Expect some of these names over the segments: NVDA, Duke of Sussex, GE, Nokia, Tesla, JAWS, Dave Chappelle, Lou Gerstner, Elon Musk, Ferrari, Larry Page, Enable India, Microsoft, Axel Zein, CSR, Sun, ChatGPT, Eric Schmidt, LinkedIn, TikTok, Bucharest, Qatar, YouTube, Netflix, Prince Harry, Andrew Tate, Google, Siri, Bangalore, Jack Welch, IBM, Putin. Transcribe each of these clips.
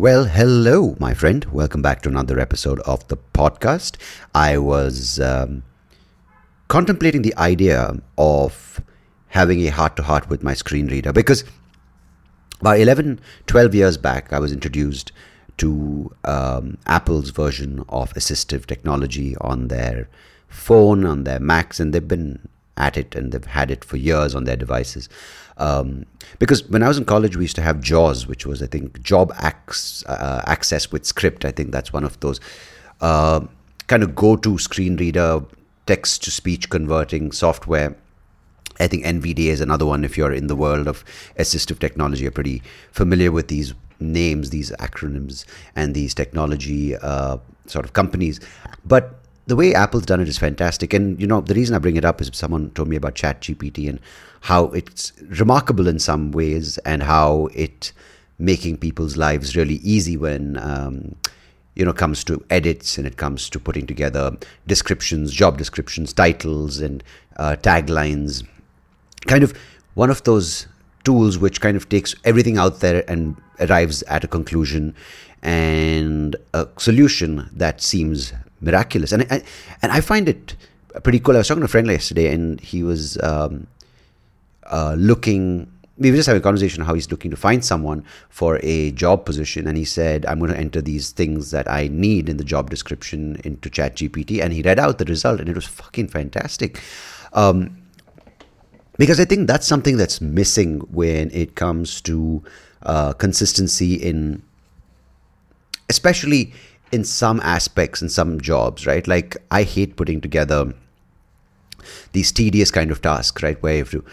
Well, hello, my friend. Welcome back to another episode of the podcast. I was contemplating the idea of having a heart-to-heart with my screen reader because about 11, 12 years back, I was introduced to Apple's version of assistive technology on their phone, on their Macs, and they've been at it and they've had it for years on their devices. Because when I was in college, we used to have JAWS, which was, I think, Job Access with Script. I think that's one of those kind of go-to screen reader, text-to-speech converting software. I think NVDA is another one. If you're in the world of assistive technology, you're pretty familiar with these names, these acronyms, and these technology sort of companies. But the way Apple's done it is fantastic. And, you know, the reason I bring it up is someone told me about ChatGPT and how it's remarkable in some ways and how it's making people's lives really easy when, you know, comes to edits and it comes to putting together descriptions, job descriptions, titles and taglines. Kind of one of those tools which kind of takes everything out there and arrives at a conclusion and a solution that seems miraculous. And I find it pretty cool. I was talking to a friend yesterday and he was we were just having a conversation how he's looking to find someone for a job position, and he said, I'm going to enter these things that I need in the job description into ChatGPT, and he read out the result and it was fucking fantastic. Because I think that's something that's missing when it comes to consistency in, especially in some aspects, in some jobs, right? Like, I hate putting together these tedious kind of tasks, right? Where you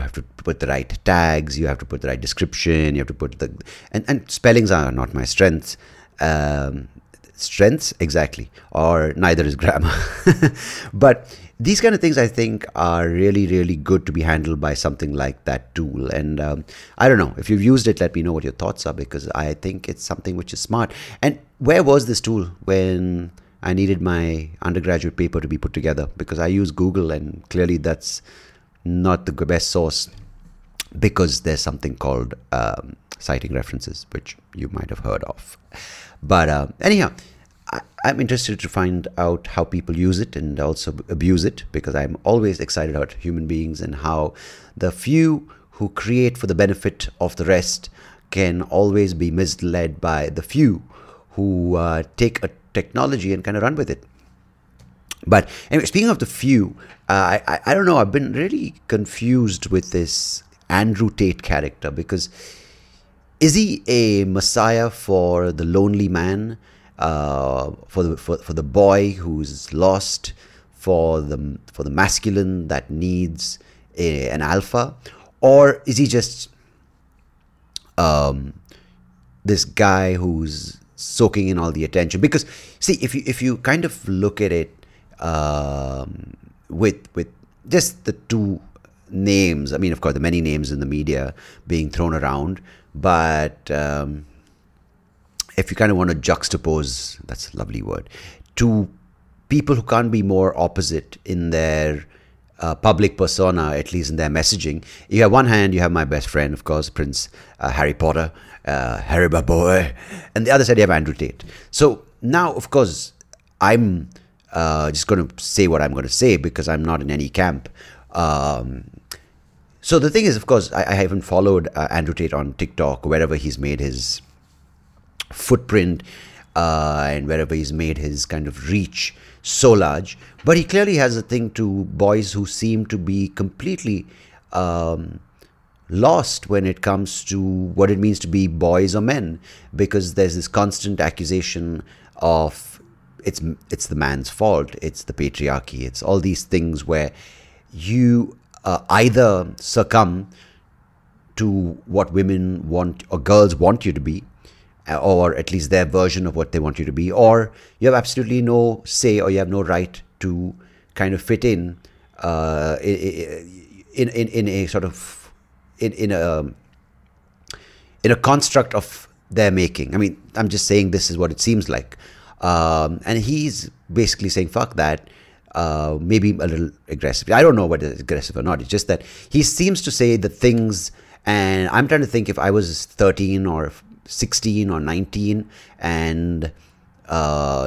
have to put the right tags, you have to put the right description, you have to put the... And spellings are not my strengths. Strengths, exactly. Or neither is grammar. But these kind of things, I think, are really, really good to be handled by something like that tool. And I don't know. If you've used it, let me know what your thoughts are, because I think it's something which is smart. And where was this tool when I needed my undergraduate paper to be put together? Because I use Google, and clearly that's not the best source, because there's something called citing references, which you might have heard of. But anyhow, I'm interested to find out how people use it and also abuse it, because I'm always excited about human beings and how the few who create for the benefit of the rest can always be misled by the few who take a technology and kind of run with it. But anyway, speaking of the few, I don't know, I've been really confused with this Andrew Tate character, because is he a messiah for the lonely man? For the boy who's lost, for the masculine that needs an alpha? Or is he just this guy who's soaking in all the attention? Because see, if you kind of look at it with just the two names, I mean, of course, the many names in the media being thrown around, but if you kind of want to juxtapose, that's a lovely word, to people who can't be more opposite in their public persona, at least in their messaging. You have one hand, you have my best friend, of course, Prince Harry Potter, Harry Baboy, and the other side you have Andrew Tate. So now, of course, I'm just going to say what I'm going to say because I'm not in any camp. So the thing is, of course, I haven't followed Andrew Tate on TikTok or wherever he's made his footprint and wherever he's made his kind of reach so large, but he clearly has a thing to boys who seem to be completely lost when it comes to what it means to be boys or men, because there's this constant accusation of it's the man's fault, it's the patriarchy, it's all these things where you either succumb to what women want or girls want you to be, or at least their version of what they want you to be, or you have absolutely no say, or you have no right to kind of fit in a construct of their making. I mean, I'm just saying this is what it seems like, and he's basically saying fuck that. Maybe a little aggressive. I don't know whether it's aggressive or not. It's just that he seems to say the things, and I'm trying to think if I was 13 or 16 or 19 and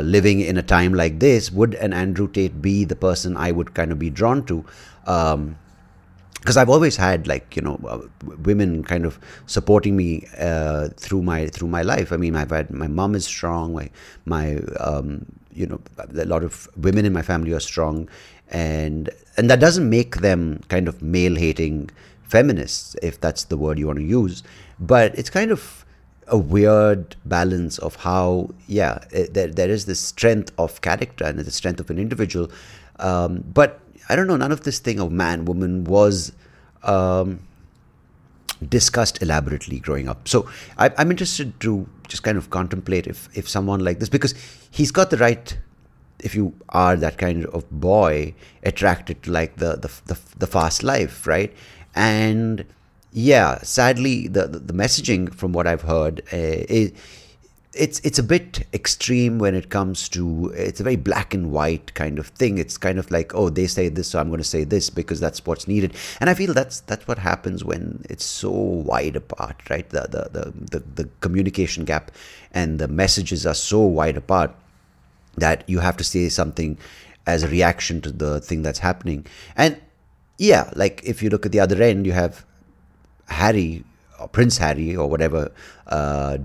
living in a time like this, would an Andrew Tate be the person I would kind of be drawn to? Because I've always had, like, you know, women kind of supporting me through my life. I mean, I've had, my mom is strong. You know, a lot of women in my family are strong, and that doesn't make them kind of male-hating feminists, if that's the word you want to use. But it's kind of a weird balance of how, yeah, there is this strength of character and the strength of an individual, but I don't know, none of this thing of man, woman was discussed elaborately growing up. So I'm interested to just kind of contemplate if someone like this, because he's got the right, if you are that kind of boy, attracted to like the fast life, right? And yeah, sadly, the messaging from what I've heard is, it's a bit extreme when it comes to, it's a very black and white kind of thing. It's kind of like, oh, they say this, so I'm going to say this because that's what's needed. And I feel that's what happens when it's so wide apart, right? The communication gap and the messages are so wide apart that you have to say something as a reaction to the thing that's happening. And yeah, like if you look at the other end, you have Harry or Prince Harry or whatever,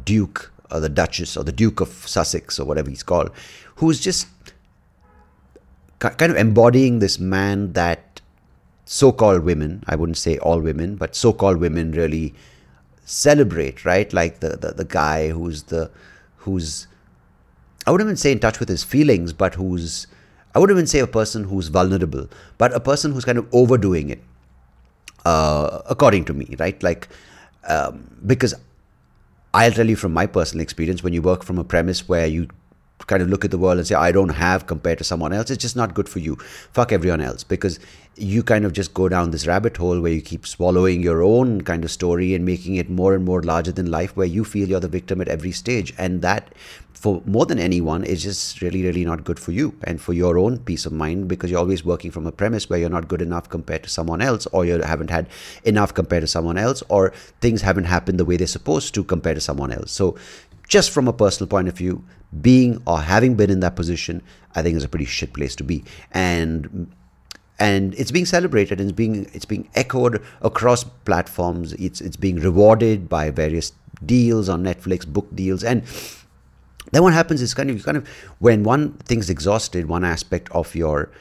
Duke or the Duchess or the Duke of Sussex or whatever he's called, who's just kind of embodying this man that so-called women, I wouldn't say all women, but so-called women really celebrate, right? Like the guy who's I wouldn't even say in touch with his feelings, but who's, I wouldn't even say a person who's vulnerable, but a person who's kind of overdoing it, according to me, right? Like, because I'll tell you from my personal experience, when you work from a premise where you kind of look at the world and say, I don't have compared to someone else, it's just not good for you. Fuck everyone else, because you kind of just go down this rabbit hole where you keep swallowing your own kind of story and making it more and more larger than life, where you feel you're the victim at every stage. And that, for more than anyone, is just really, really not good for you and for your own peace of mind, because you're always working from a premise where you're not good enough compared to someone else, or you haven't had enough compared to someone else, or things haven't happened the way they're supposed to compared to someone else. So just from a personal point of view, being or having been in that position, I think is a pretty shit place to be. And it's being celebrated, and it's being echoed across platforms. It's being rewarded by various deals on Netflix, book deals. And then what happens is kind of when one thing's exhausted, one aspect of your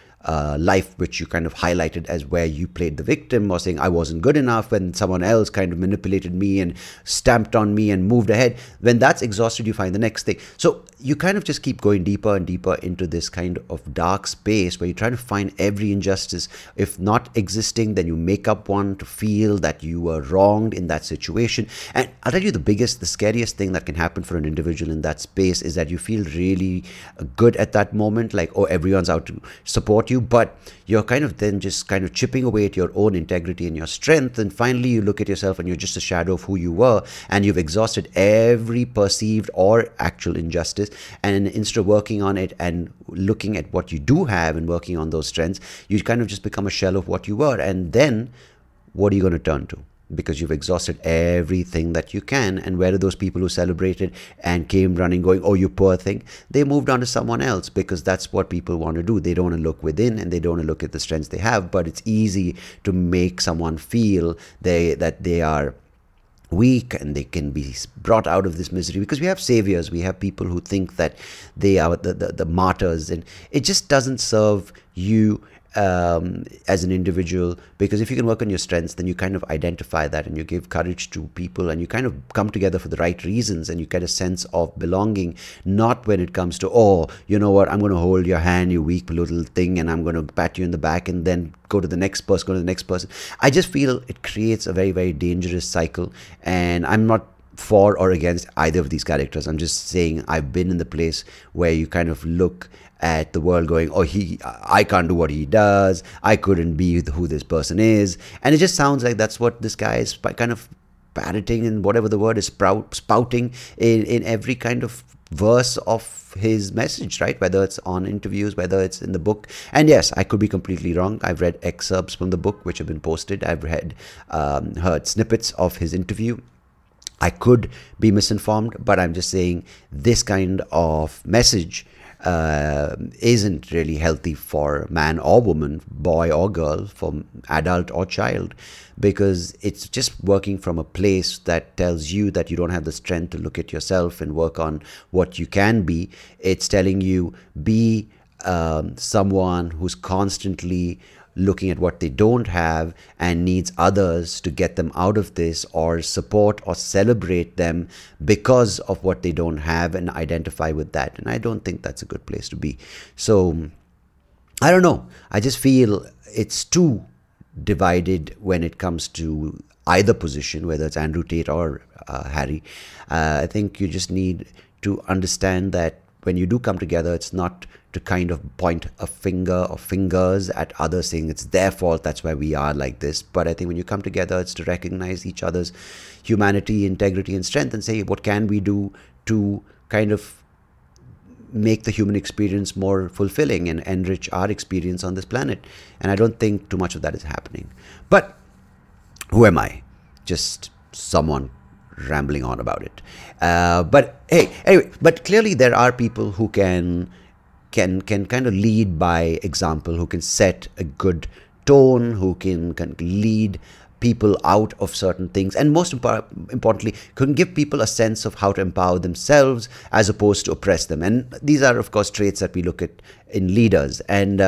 life, which you kind of highlighted as where you played the victim or saying I wasn't good enough, when someone else kind of manipulated me and stamped on me and moved ahead, when that's exhausted, you find the next thing. So you kind of just keep going deeper and deeper into this kind of dark space where you try to find every injustice. If not existing, then you make up one to feel that you were wronged in that situation. And I'll tell you, the scariest thing that can happen for an individual in that space is that you feel really good at that moment, like, oh, everyone's out to support you, but you're kind of then just kind of chipping away at your own integrity and your strength, and finally you look at yourself and you're just a shadow of who you were, and you've exhausted every perceived or actual injustice. And instead of working on it and looking at what you do have and working on those strengths, you kind of just become a shell of what you were. And then what are you going to turn to? Because you've exhausted everything that you can. And where are those people who celebrated and came running going, oh, you poor thing? They moved on to someone else, because that's what people want to do. They don't want to look within, and they don't want to look at the strengths they have. But it's easy to make someone feel that they are weak and they can be brought out of this misery, because we have saviors, we have people who think that they are the martyrs, and it just doesn't serve you as an individual. Because if you can work on your strengths, then you kind of identify that and you give courage to people, and you kind of come together for the right reasons, and you get a sense of belonging. Not when it comes to, oh, you know what, I'm going to hold your hand, you weak little thing, and I'm going to pat you in the back, and then go to the next person. I just feel it creates a very, very dangerous cycle, and I'm not for or against either of these characters. I'm just saying I've been in the place where you kind of look at the world going, oh, I can't do what he does, I couldn't be who this person is. And it just sounds like that's what this guy is kind of parroting, and whatever the word is, spouting in every kind of verse of his message, right? Whether it's on interviews, whether it's in the book. And yes, I could be completely wrong. I've read excerpts from the book which have been posted. I've heard snippets of his interview. I could be misinformed, but I'm just saying this kind of message isn't really healthy for man or woman, boy or girl, for adult or child, because it's just working from a place that tells you that you don't have the strength to look at yourself and work on what you can be. It's telling you be someone who's constantly looking at what they don't have and needs others to get them out of this, or support or celebrate them because of what they don't have and identify with that. And I don't think that's a good place to be. So I don't know. I just feel it's too divided when it comes to either position, whether it's Andrew Tate or Harry. I think you just need to understand that when you do come together, it's not to kind of point a finger or fingers at others saying it's their fault, that's why we are like this. But I think when you come together, it's to recognize each other's humanity, integrity, and strength and say, what can we do to kind of make the human experience more fulfilling and enrich our experience on this planet? And I don't think too much of that is happening. But who am I? Just someone rambling on about it. But clearly there are people who can kind of lead by example, who can set a good tone, who can lead people out of certain things, and most importantly, can give people a sense of how to empower themselves as opposed to oppress them. And these are, of course, traits that we look at in leaders. And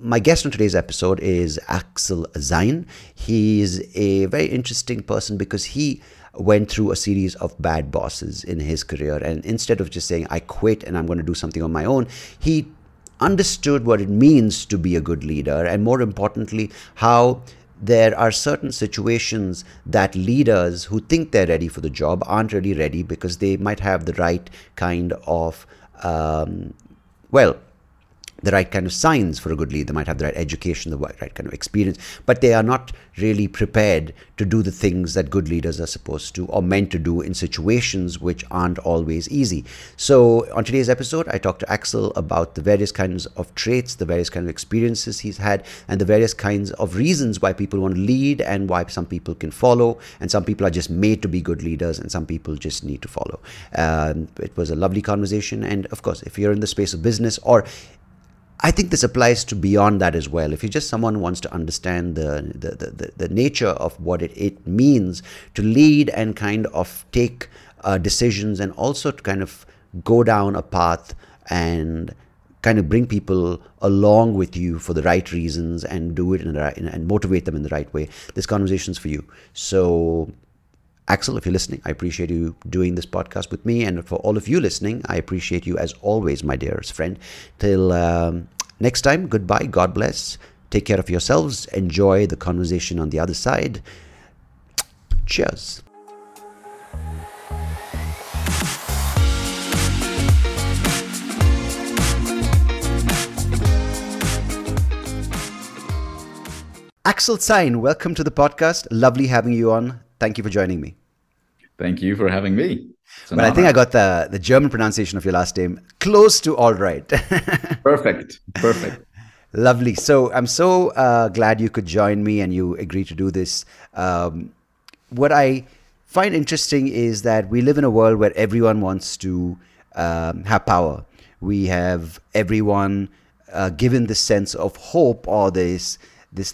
my guest on today's episode is Axel Zein. He is a very interesting person because he went through a series of bad bosses in his career, and instead of just saying I quit and I'm going to do something on my own, he understood what it means to be a good leader, and more importantly, how there are certain situations that leaders who think they're ready for the job aren't really ready, because they might have the right kind of the right kind of signs for a good leader. They might have the right education, the right kind of experience, but they are not really prepared to do the things that good leaders are supposed to or meant to do in situations which aren't always easy. So on today's episode, I talked to Axel about the various kinds of traits, the various kinds of experiences he's had, and the various kinds of reasons why people want to lead and why some people can follow, and some people are just made to be good leaders and some people just need to follow. It was a lovely conversation, and of course, if you're in the space of business, or I think this applies to beyond that as well. If you're just someone who wants to understand the nature of what it means to lead and kind of take decisions, and also to kind of go down a path and kind of bring people along with you for the right reasons and do it in the right, and motivate them in the right way, this conversation's for you. So Axel, if you're listening, I appreciate you doing this podcast with me. And for all of you listening, I appreciate you as always, my dearest friend. Till next time, goodbye. God bless. Take care of yourselves. Enjoy the conversation on the other side. Cheers. Axel Zein, welcome to the podcast. Lovely having you on. Thank you for joining me. Thank you for having me. But I think I got the German pronunciation of your last name close to all right. Perfect. Lovely. So I'm so glad you could join me and you agreed to do this. What I find interesting is that we live in a world where everyone wants to have power. We have everyone given this sense of hope, or this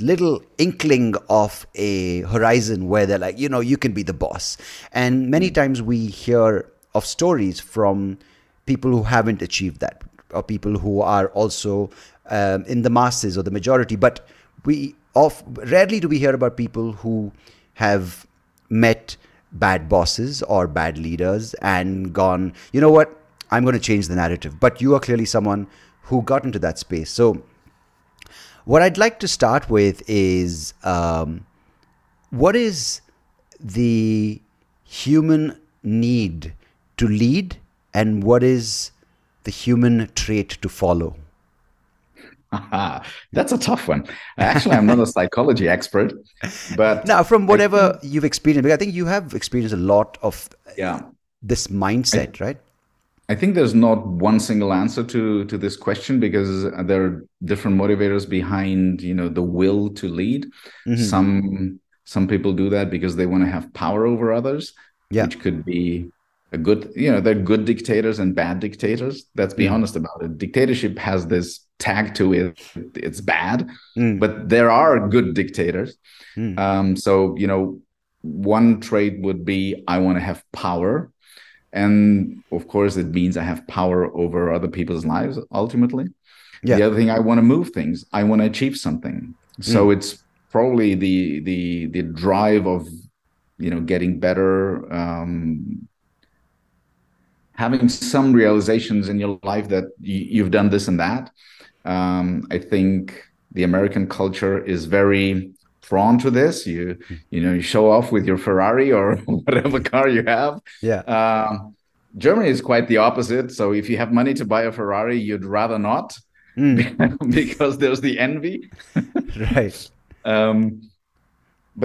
little inkling of a horizon where they're like, you can be the boss. And many times we hear of stories from people who haven't achieved that, or people who are also in the masses or the majority. But rarely do we hear about people who have met bad bosses or bad leaders and gone, you know what, I'm going to change the narrative. But you are clearly someone who got into that space. So what I'd like to start with is, what is the human need to lead, and what is the human trait to follow? That's a tough one. Actually, I'm not a psychology expert, but now from whatever you've experienced, because I think you have experienced a lot of this mindset, right? I think there's not one single answer to this question, because there are different motivators behind, the will to lead. Mm-hmm. Some people do that because they want to have power over others. which could be a good, you know, there are good dictators and bad dictators. Let's be honest about it. Dictatorship has this tag to it. It's bad, but there are good dictators. So, you know, one trait would be, I want to have power. And of course, it means I have power over other people's lives, ultimately. The other thing, I want to move things. I want to achieve something. So it's probably the drive of, you know, getting better, having some realizations in your life that you've done this and that. I think the American culture is very drawn to this. You know, you show off with your Ferrari or whatever car you have. Germany is quite the opposite. So if you have money to buy a Ferrari, you'd rather not. Because there's the envy. But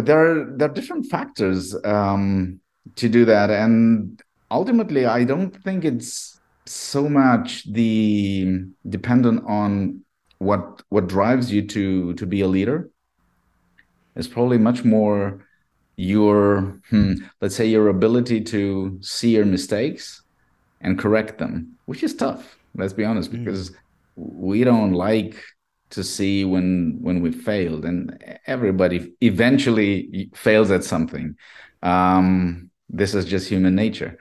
there are different factors to do that. And ultimately, I don't think it's so much the dependent on what drives you to be a leader. It's probably much more your, let's say, your ability to see your mistakes and correct them, which is tough, let's be honest, because we don't like to see when we failed, and everybody eventually fails at something. This is just human nature.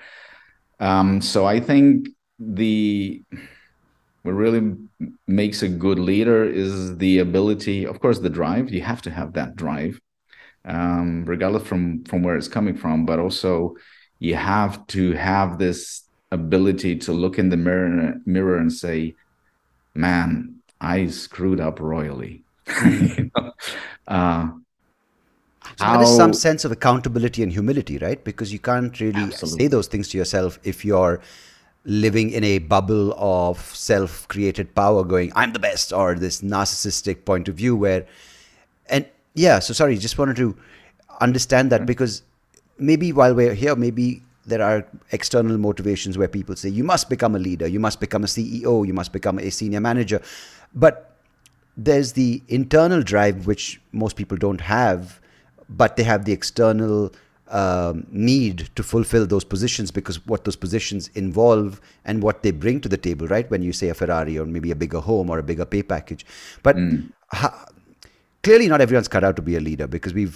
So I think what really makes a good leader is the ability, of course, the drive. You have to have that drive, regardless from where it's coming from, but also you have to have this ability to look in the mirror and say, man, I screwed up royally. So there is some sense of accountability and humility, right? Because you can't really say those things to yourself if you're living in a bubble of self-created power going, I'm the best, or this narcissistic point of view where, and so sorry, just wanted to understand that because maybe while we're here, maybe there are external motivations where people say, you must become a leader, you must become a CEO, you must become a senior manager. But there's the internal drive, which most people don't have, but they have the external need to fulfill those positions because what those positions involve and what they bring to the table, right? When you say a Ferrari or maybe a bigger home or a bigger pay package. But clearly not everyone's cut out to be a leader because we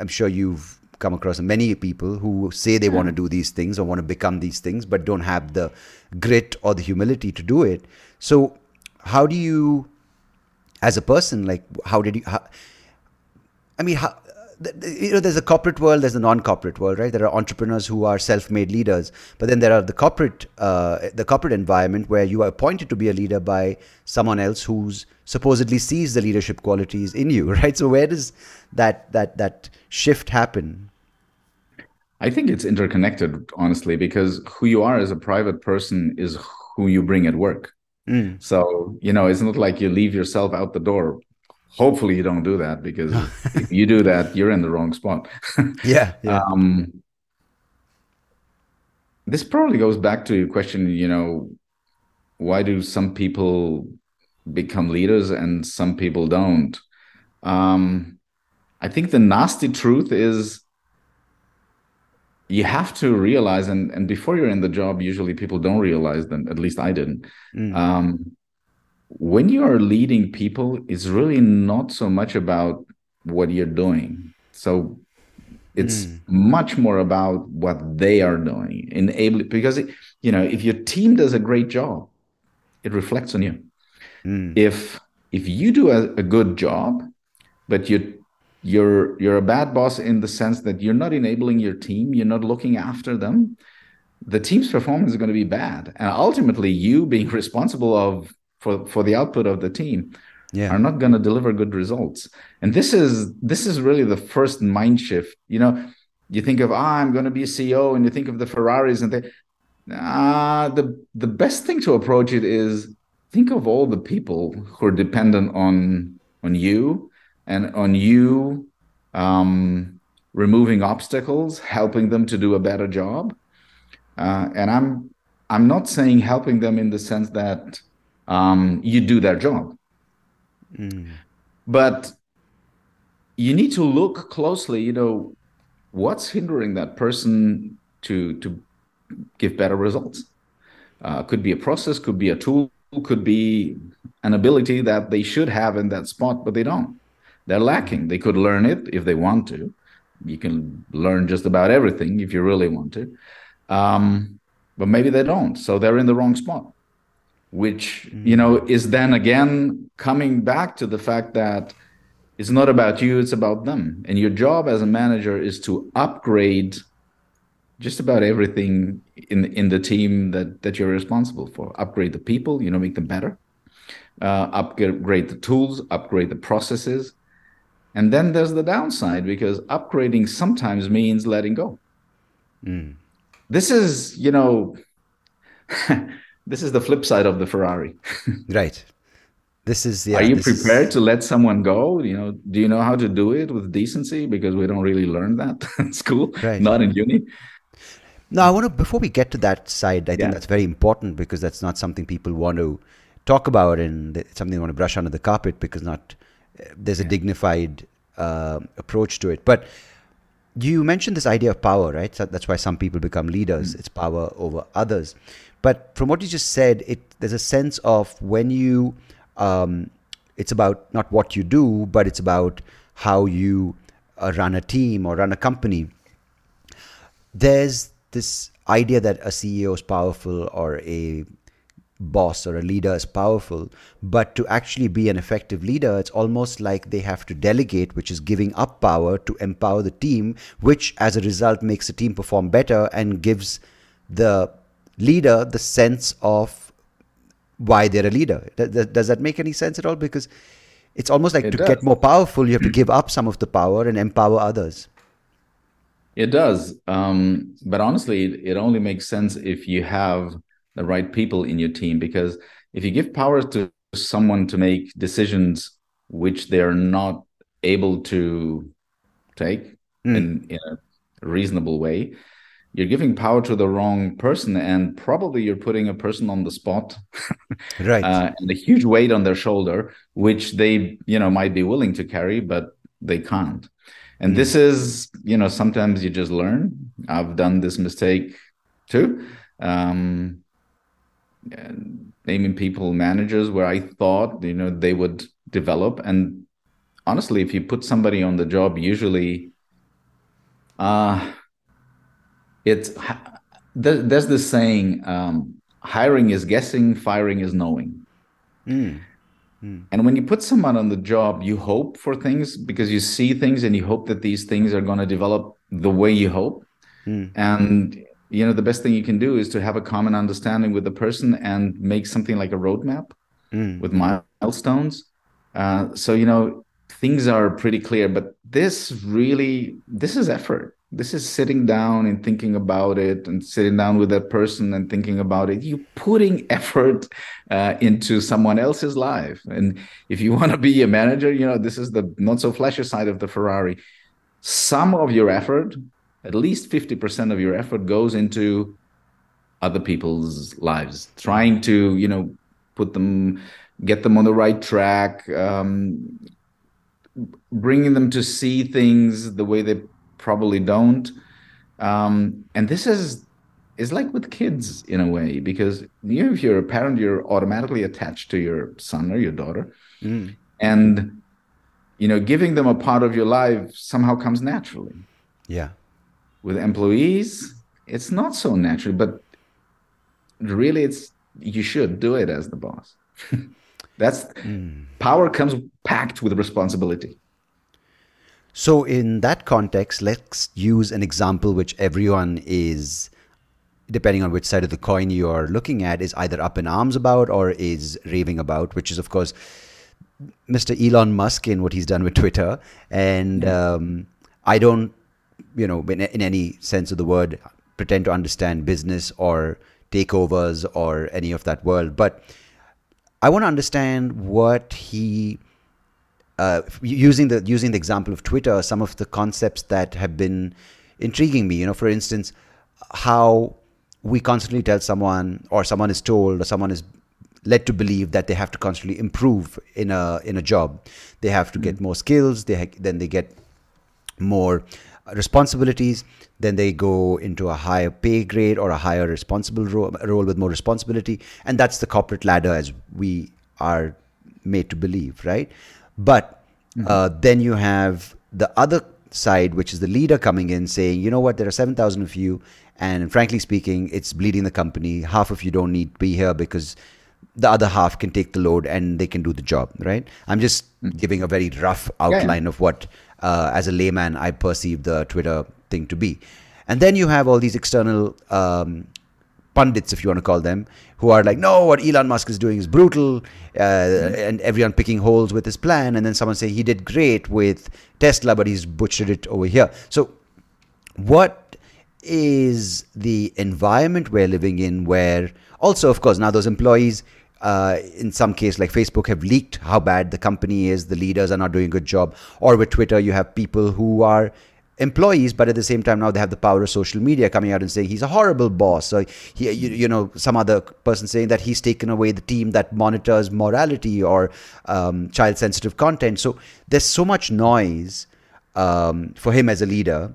I'm sure you've come across many people who say they want to do these things or want to become these things, but don't have the grit or the humility to do it. So how do you, as a person, like, you know, there's a corporate world, there's a non-corporate world, right? There are entrepreneurs who are self-made leaders, but then there are the corporate environment where you are appointed to be a leader by someone else who's supposedly sees the leadership qualities in you, right? So where does that shift happen? I think it's interconnected, honestly, because who you are as a private person is who you bring at work. So, you know, it's not like you leave yourself out the door. Hopefully you don't do that, because if you do that, you're in the wrong spot. This probably goes back to your question, you know, why do some people become leaders and some people don't? I think the nasty truth is you have to realize, and before you're in the job, usually people don't realize them, at least I didn't. When you are leading people, it's really not so much about what you're doing. So it's much more about what they are doing. Because, you know, if your team does a great job, it reflects on you. If you do a good job, but you're a bad boss in the sense that you're not enabling your team, you're not looking after them, the team's performance is going to be bad. And ultimately, you being responsible for the output of the team are not going to deliver good results. And this is really the first mind shift. You know, you think of, I'm going to be a CEO, and you think of the Ferraris, and the best thing to approach it is think of all the people who are dependent on you and on you removing obstacles, helping them to do a better job. And I'm not saying helping them in the sense that you do their job. But you need to look closely, you know, what's hindering that person to give better results? Could be a process, could be a tool, could be an ability that they should have in that spot, but they don't. They're lacking. They could learn it if they want to. You can learn just about everything if you really want to. But maybe they don't. So they're in the wrong spot, which, you know, is then again coming back to the fact that it's not about you, it's about them. And your job as a manager is to upgrade just about everything in the team that you're responsible for. Upgrade the people, you know, make them better. Upgrade the tools, upgrade the processes. And then there's the downside, because upgrading sometimes means letting go. This is, you know, this is the flip side of the Ferrari. Right. This is the. Yeah, are you prepared to let someone go? You know, do you know how to do it with decency? Because we don't really learn that in school, right. Not in uni. No, I want to, before we get to that side, I think that's very important, because that's not something people want to talk about, and something they want to brush under the carpet, because not there's a dignified approach to it. But you mentioned this idea of power, right? So that's why some people become leaders. It's power over others. But from what you just said, there's a sense of when you, it's about not what you do, but it's about how you run a team or run a company. There's this idea that a CEO is powerful, or a boss or a leader is powerful, but to actually be an effective leader, it's almost like they have to delegate, which is giving up power to empower the team, which as a result makes the team perform better and gives the leader the sense of why they're a leader. Does that make any sense at all? Because it's almost like to get more powerful, you have to give up some of the power and empower others. It does. But honestly, it only makes sense if you have the right people in your team, because if you give power to someone to make decisions which they're not able to take in a reasonable way, you're giving power to the wrong person, and probably you're putting a person on the spot, right? And a huge weight on their shoulder, which they, you know, might be willing to carry, but they can't. And this is, you know, sometimes you just learn. I've done this mistake too. Naming people managers where I thought, you know, they would develop. And honestly, if you put somebody on the job, usually there's this saying, hiring is guessing, firing is knowing. And when you put someone on the job, you hope for things, because you see things and you hope that these things are going to develop the way you hope. And you know, the best thing you can do is to have a common understanding with the person and make something like a roadmap with milestones. So, you know, things are pretty clear, but this is effort. This is sitting down and thinking about it, and sitting down with that person and thinking about it. You're putting effort into someone else's life. And if you want to be a manager, you know, this is the not so flashy side of the Ferrari. Some of your effort, at least 50% of your effort, goes into other people's lives, trying to, you know, get them on the right track, bringing them to see things the way they probably don't. And this is like with kids in a way, because, you know, if you're a parent, you're automatically attached to your son or your daughter. And, you know, giving them a part of your life somehow comes naturally. Yeah. With employees, it's not so natural, but really you should do it as the boss. That's power comes packed with responsibility. So in that context, let's use an example which everyone is, depending on which side of the coin you are looking at, is either up in arms about or is raving about, which is, of course, Mr. Elon Musk and what he's done with Twitter. And I don't, you know, in any sense of the word, pretend to understand business or takeovers or any of that world. But I want to understand what he, using the example of Twitter, some of the concepts that have been intriguing me. You know, for instance, how we constantly tell someone, or someone is told, or someone is led to believe that they have to constantly improve in a job. They have to get more skills. Then they get more responsibilities, then they go into a higher pay grade or a higher responsible role with more responsibility. And that's the corporate ladder as we are made to believe, right? But then you have the other side, which is the leader coming in saying, you know what, there are 7,000 of you. And frankly speaking, it's bleeding the company. Half of you don't need to be here because the other half can take the load and they can do the job, right? I'm just giving a very rough outline of what, as a layman, I perceive the Twitter thing to be. And then you have all these external pundits, if you want to call them, who are like, no, what Elon Musk is doing is brutal, and everyone picking holes with his plan. And then someone say he did great with Tesla, but he's butchered it over here. So what is the environment we're living in where also, of course, now those employees, in some case, like Facebook, have leaked how bad the company is, the leaders are not doing a good job. Or with Twitter, you have people who are employees, but at the same time now they have the power of social media coming out and saying he's a horrible boss. Or he, you know, some other person saying that he's taken away the team that monitors morality or child-sensitive content. So there's so much noise for him as a leader,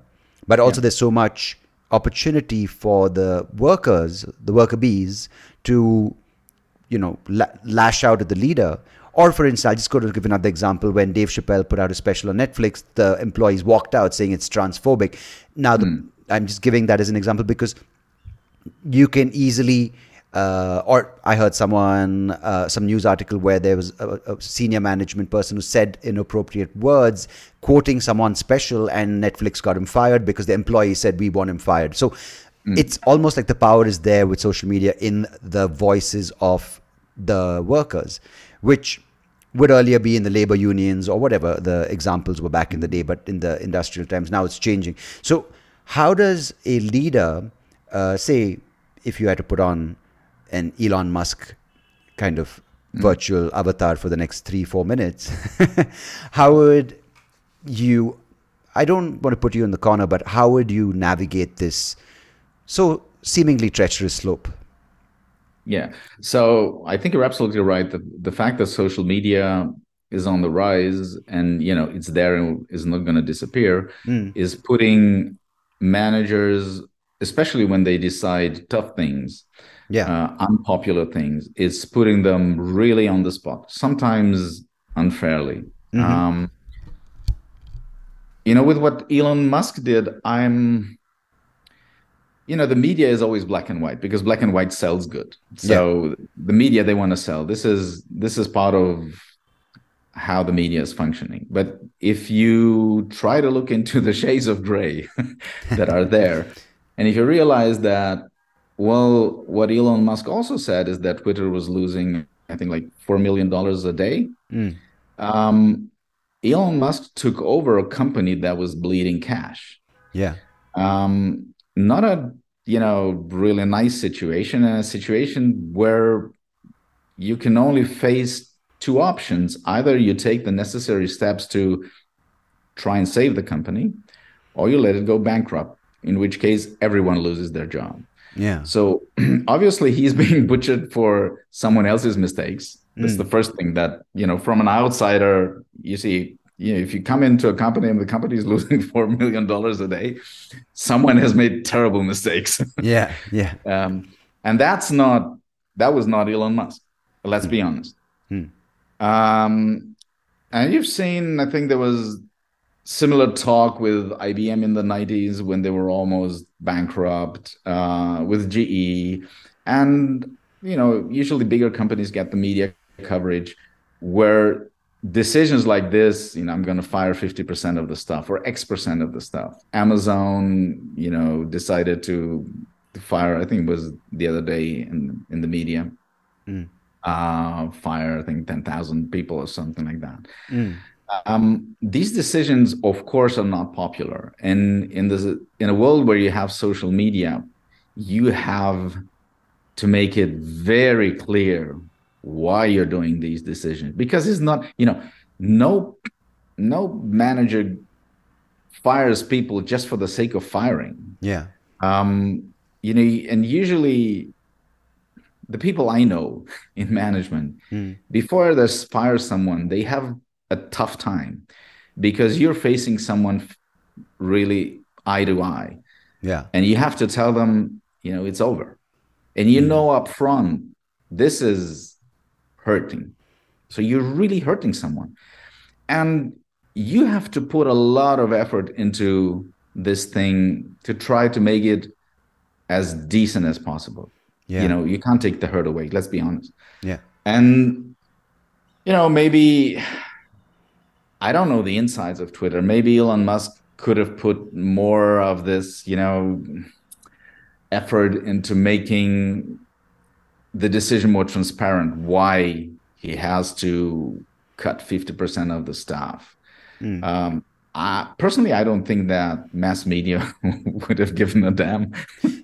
but also there's so much opportunity for the workers, the worker bees, to, you know, lash out at the leader. Or for instance, I just go to give another example, when Dave Chappelle put out a special on Netflix, the employees walked out saying it's transphobic. Now, I'm just giving that as an example because you can easily, or I heard someone, some news article where there was a senior management person who said inappropriate words, quoting someone special, and Netflix got him fired because the employee said, we want him fired. So it's almost like the power is there with social media in the voices of the workers, which would earlier be in the labor unions or whatever the examples were back in the day, but in the industrial times, now it's changing. So how does a leader, say, if you had to put on an Elon Musk kind of virtual avatar for the next 3-4 minutes, how would you, I don't want to put you in the corner, but how would you navigate this so seemingly treacherous slope? Yeah. So I think you're absolutely right. The fact that social media is on the rise and, you know, it's there and is not going to disappear is putting managers, especially when they decide tough things, unpopular things, it's putting them really on the spot, sometimes unfairly. You know, with what Elon Musk did, you know, the media is always black and white because black and white sells good. So the media, they want to sell. This is part of how the media is functioning. But if you try to look into the shades of gray that are there, and if you realize that, well, what Elon Musk also said is that Twitter was losing, I think, like $4 million a day. Elon Musk took over a company that was bleeding cash. Not a, you know, really nice situation, a situation where you can only face two options. Either you take the necessary steps to try and save the company, or you let it go bankrupt, in which case everyone loses their job. So obviously he's being butchered for someone else's mistakes. That's the first thing that, you know, from an outsider, you see. You know, if you come into a company and the company is losing $4 million a day, someone has made terrible mistakes. And that was not Elon Musk. Let's be honest. And you've seen, I think there was similar talk with IBM in the 90s when they were almost bankrupt, with GE. And, you know, usually bigger companies get the media coverage where decisions like this, you know, I'm going to fire 50% of the stuff or X% of the stuff. Amazon, you know, decided to fire, I think it was the other day in the media, fire, I think 10,000 people or something like that. These decisions, of course, are not popular. And in a world where you have social media, you have to make it very clear why you're doing these decisions, because it's not, you know, no manager fires people just for the sake of firing. You know, and usually the people I know in management, before they fire someone, they have a tough time because you're facing someone really eye to eye. Yeah. And you have to tell them, you know, it's over. And you know up front, this is hurting. So you're really hurting someone. And you have to put a lot of effort into this thing to try to make it as decent as possible. Yeah. You know, you can't take the hurt away, let's be honest. Yeah. And, you know, maybe, I don't know the insides of Twitter. Maybe Elon Musk could have put more of this, you know, effort into making the decision more transparent, why he has to cut 50% of the staff. Mm. Personally, I don't think that mass media would have given a damn.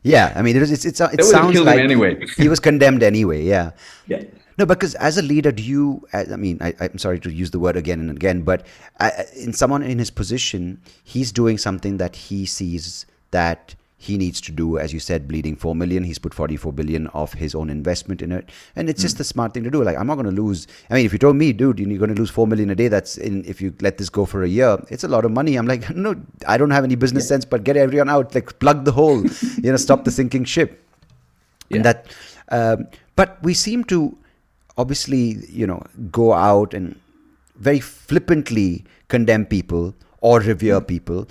Yeah, I mean, it sounds like anyway. He was condemned anyway, yeah. Yeah. No, because as a leader, do you, I mean, I'm sorry to use the word again and again, but in someone in his position, he's doing something that he sees that he needs to do, as you said, bleeding 4 million. He's put 44 billion of his own investment in it. And it's just the smart thing to do. Like, I'm not going to lose. I mean, if you told me, dude, you're going to lose 4 million a day, if you let this go for a year, it's a lot of money. I'm like, no, I don't have any business sense, but get everyone out, like plug the hole, you know, stop the sinking ship. Yeah. And that, but we seem to obviously, you know, go out and very flippantly condemn people or revere people,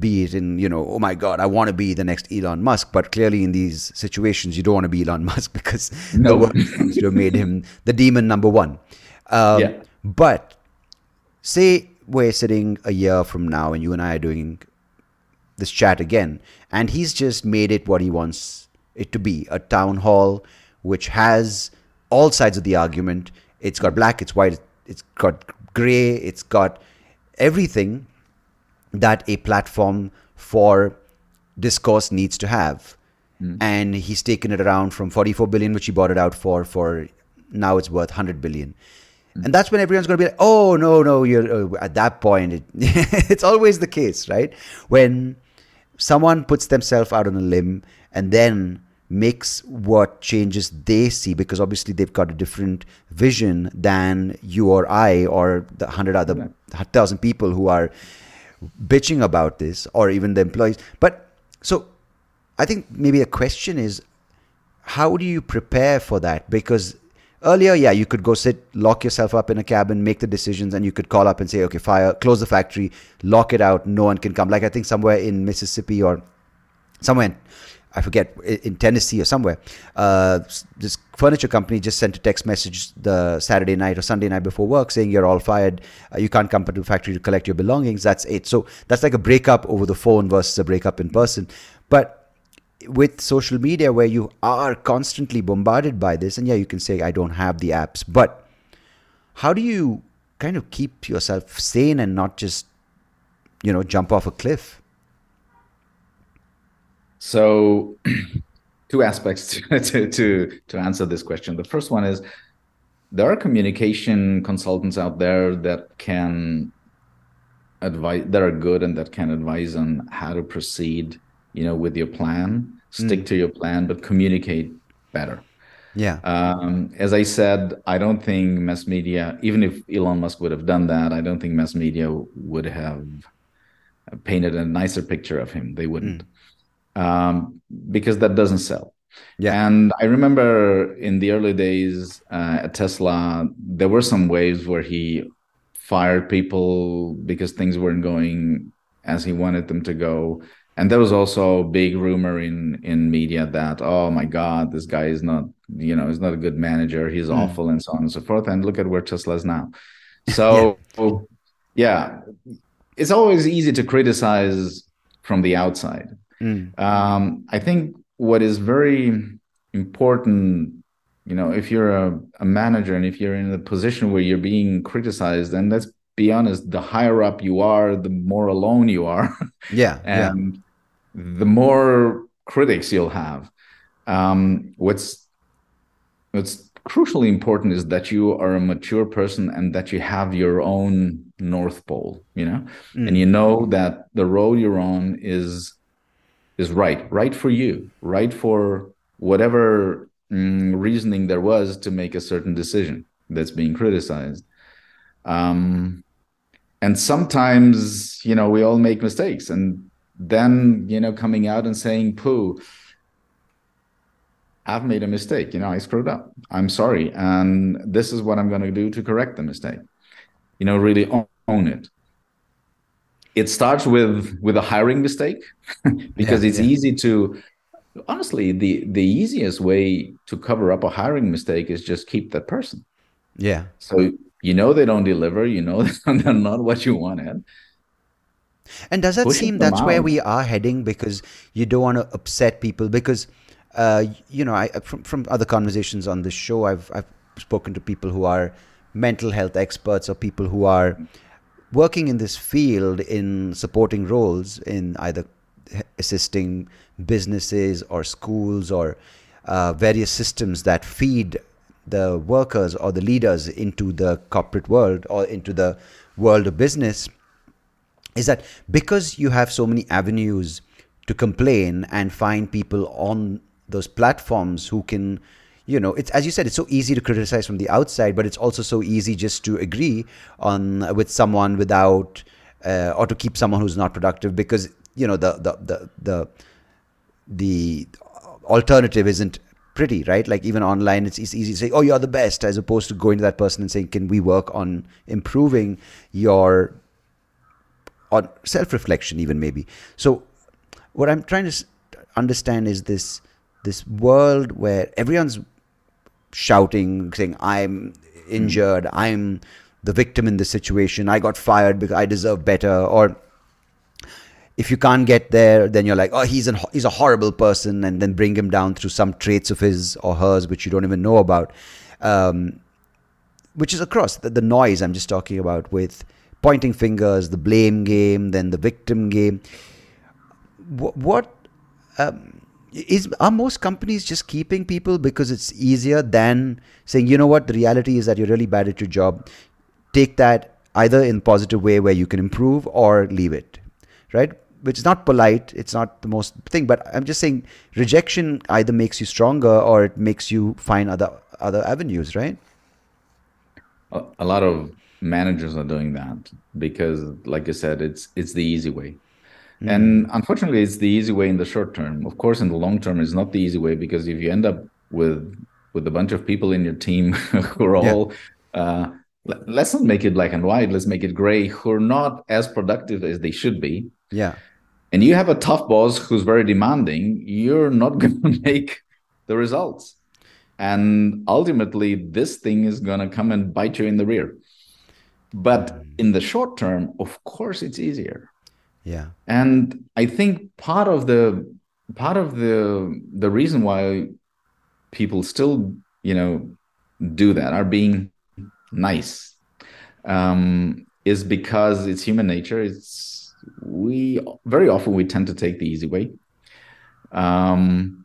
be it in, you know, oh my God, I want to be the next Elon Musk. But clearly in these situations, you don't want to be Elon Musk because no one seems to have made him the demon number one. Yeah. But say we're sitting a year from now and you and I are doing this chat again, and he's just made it what he wants it to be, a town hall which has all sides of the argument. It's got black, it's white, it's got gray, it's got everything that a platform for discourse needs to have. Mm. And he's taken it around from 44 billion, which he bought it out for now it's worth 100 billion. Mm. And that's when everyone's going to be like, oh, no, you're at that point. It's always the case, right? When someone puts themselves out on a limb and then makes what changes they see, because obviously they've got a different vision than you or I or the 100,000 people who are bitching about this, or even the employees. But so I think maybe the question is, how do you prepare for that? Because earlier, yeah, you could go sit, lock yourself up in a cabin, make the decisions, and you could call up and say, okay, fire, close the factory, lock it out, no one can come. Like I think somewhere in Mississippi or somewhere, I forget, in Tennessee or somewhere, this furniture company just sent a text message the Saturday night or Sunday night before work saying you're all fired. You can't come to the factory to collect your belongings. That's it. So that's like a breakup over the phone versus a breakup in person. But with social media, where you are constantly bombarded by this, and yeah, you can say, I don't have the apps, but how do you kind of keep yourself sane and not just, you know, jump off a cliff? So two aspects to answer this question. The first one is, there are communication consultants out there that can advise, that are good and that can advise on how to proceed, you know, with your plan. Stick to your plan, but communicate better. Yeah. As I said, I don't think mass media, even if Elon Musk would have done that, I don't think mass media would have painted a nicer picture of him. They wouldn't. Because that doesn't sell. Yeah. And I remember in the early days at Tesla, there were some waves where he fired people because things weren't going as he wanted them to go. And there was also a big rumor in media that, oh my God, this guy is not, you know, he's not a good manager. He's awful, and so on and so forth. And look at where Tesla is now. So yeah, it's always easy to criticize from the outside. I think what is very important, you know, if you're a manager and if you're in a position where you're being criticized, and let's be honest, the higher up you are, the more alone you are. Yeah. And the more critics you'll have. What's crucially important is that you are a mature person and that you have your own North Pole, you know, and you know that the road you're on is right for you, right for whatever reasoning there was to make a certain decision that's being criticized. And sometimes, you know, we all make mistakes, and than, you know, coming out and saying, poo, I've made a mistake, you know, I screwed up, I'm sorry, and this is what I'm going to do to correct the mistake. You know, really own it. It starts with a hiring mistake, because it's easy to, honestly, the easiest way to cover up a hiring mistake is just keep that person. Yeah. So, you know, they don't deliver, you know, they're not what you wanted. And does that seem that's out. Where we are heading? Because you don't want to upset people, because you know, from other conversations on this show, I've spoken to people who are mental health experts or people who are working in this field in supporting roles in either assisting businesses or schools or various systems that feed the workers or the leaders into the corporate world or into the world of business, is that because you have so many avenues to complain and find people on those platforms who can, you know, it's, as you said, it's so easy to criticize from the outside, but it's also so easy just to agree on with someone without, or to keep someone who's not productive, because, you know, the alternative isn't pretty, right? Like even online, it's easy to say, oh, you're the best, as opposed to going to that person and saying, can we work on improving your or self-reflection even maybe. So what I'm trying to understand is this world where everyone's shouting, saying, I'm injured, I'm the victim in this situation, I got fired because I deserve better. Or if you can't get there, then you're like, oh, he's a horrible person, and then bring him down through some traits of his or hers, which you don't even know about, which is across the noise I'm just talking about with pointing fingers, the blame game, then the victim game. Are most companies just keeping people because it's easier than saying, you know what, the reality is that you're really bad at your job. Take that either in a positive way where you can improve, or leave it, right? Which is not polite. It's not the most thing, but I'm just saying rejection either makes you stronger or it makes you find other avenues, right? A lot of managers are doing that because, like I said, it's the easy way. And unfortunately, it's the easy way in the short term. Of course, in the long term, it's not the easy way, because if you end up with a bunch of people in your team who are all, let's not make it black and white, let's make it gray, who are not as productive as they should be. Yeah. And you have a tough boss who's very demanding, you're not going to make the results. And ultimately, this thing is going to come and bite you in the rear. But in the short term, of course, it's easier. Yeah. And I think part of the reason why people still, you know, do that, are being nice, is because it's human nature. We very often tend to take the easy way. And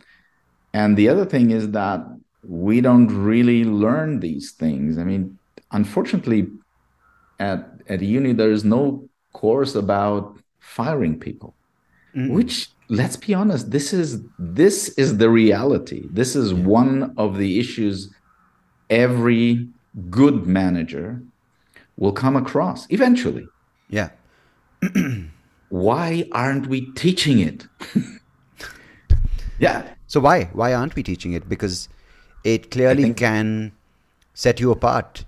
the other thing is that we don't really learn these things. I mean, unfortunately, at uni, there is no course about firing people, which, let's be honest, this is the reality. This is one of the issues every good manager will come across eventually. Yeah. Why aren't we teaching it? Yeah. So why aren't we teaching it? Because it clearly can set you apart,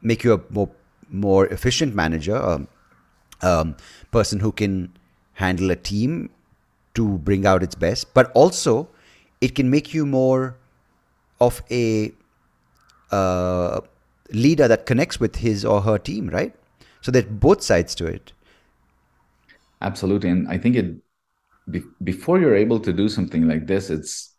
make you a more efficient manager, person who can handle a team to bring out its best, but also it can make you more of a leader that connects with his or her team, right? So there are both sides to it. Absolutely. And I think before you're able to do something like this, it's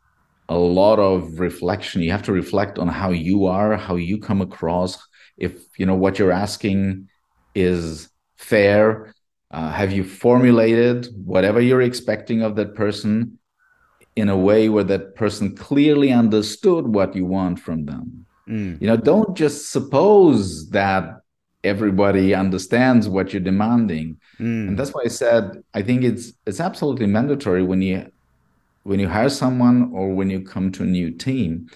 a lot of reflection. You have to reflect on how you are, how you come across, if you know what you're asking is fair. Have you formulated whatever you're expecting of that person in a way where that person clearly understood what you want from them? You know, don't just suppose that everybody understands what you're demanding. And that's why I said, I think it's absolutely mandatory when you hire someone or when you come to a new team,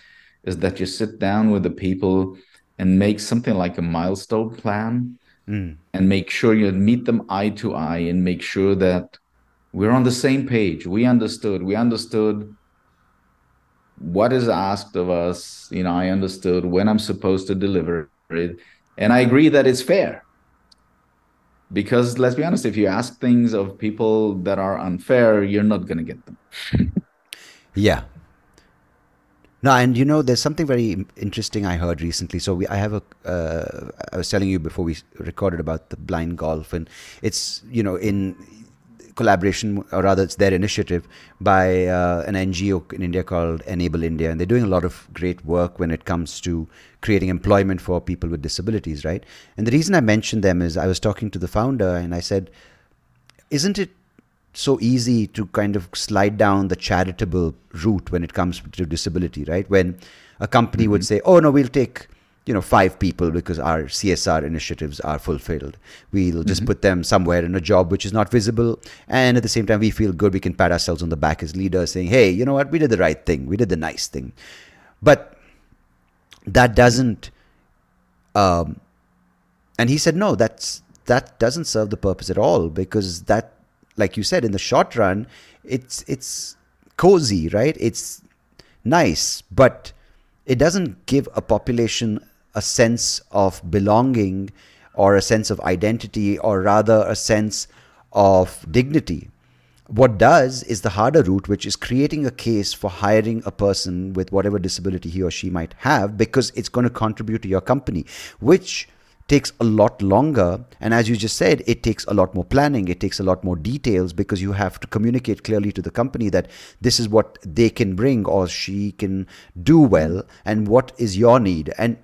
is that you sit down with the people and make something like a milestone plan and make sure you meet them eye to eye and make sure that we're on the same page. We understood what is asked of us. You know, I understood when I'm supposed to deliver it. And I agree that it's fair. Because let's be honest, if you ask things of people that are unfair, you're not going to get them. Yeah. No, and you know, there's something very interesting I heard recently. So I was telling you before we recorded about the blind golf, and it's, you know, in collaboration, or rather it's their initiative by an NGO in India called Enable India. And they're doing a lot of great work when it comes to creating employment for people with disabilities, right? And the reason I mentioned them is I was talking to the founder and I said, isn't it so easy to kind of slide down the charitable route when it comes to disability, right? When a company would say, oh no, we'll take, you know, 5 people because our CSR initiatives are fulfilled. We'll just put them somewhere in a job which is not visible. And at the same time, we feel good. We can pat ourselves on the back as leaders saying, hey, you know what? We did the right thing. We did the nice thing. But that doesn't, and he said, no, that doesn't serve the purpose at all, because that, like you said, in the short run, it's cozy, right? It's nice, but it doesn't give a population a sense of belonging or a sense of identity, or rather a sense of dignity. What does is the harder route, which is creating a case for hiring a person with whatever disability he or she might have, because it's going to contribute to your company, which takes a lot longer. And as you just said, it takes a lot more planning. It takes a lot more details, because you have to communicate clearly to the company that this is what they can bring or she can do well, and what is your need. And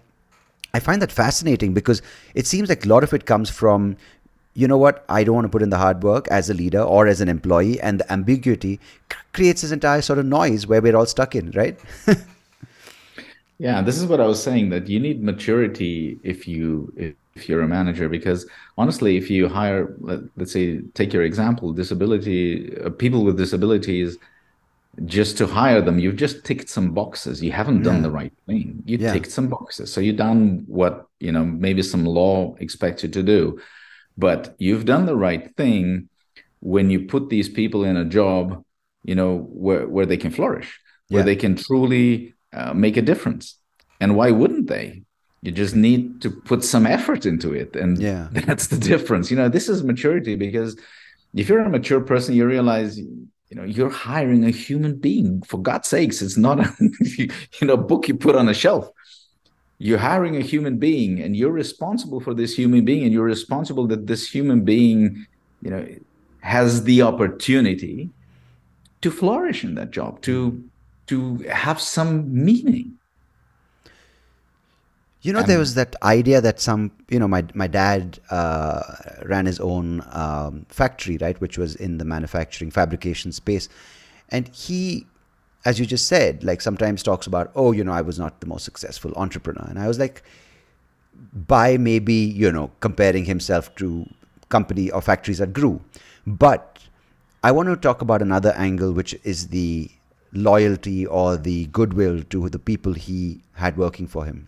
I find that fascinating, because it seems like a lot of it comes from, you know what, I don't want to put in the hard work as a leader or as an employee, and the ambiguity creates this entire sort of noise where we're all stuck in, right? Yeah, this is what I was saying, that you need maturity if you're a manager, because honestly, if you hire, let's say, take your example, disability, people with disabilities, just to hire them, you've just ticked some boxes. You haven't done the right thing. You ticked some boxes. So you've done what, you know, maybe some law expects you to do, but you've done the right thing when you put these people in a job, you know, where they can flourish, where they can truly make a difference. And why wouldn't they? You just need to put some effort into it, and that's the difference. You know, this is maturity, because if you're a mature person, you realize, you know, you're hiring a human being. For God's sakes, it's not a book you put on a shelf. You're hiring a human being, and you're responsible for this human being, and you're responsible that this human being, you know, has the opportunity to flourish in that job, to have some meaning. You know, there was that idea that some, you know, my dad ran his own factory, right, which was in the manufacturing fabrication space. And he, as you just said, like sometimes talks about, oh, you know, I was not the most successful entrepreneur. And I was like, by maybe, you know, comparing himself to company or factories that grew. But I want to talk about another angle, which is the loyalty or the goodwill to the people he had working for him.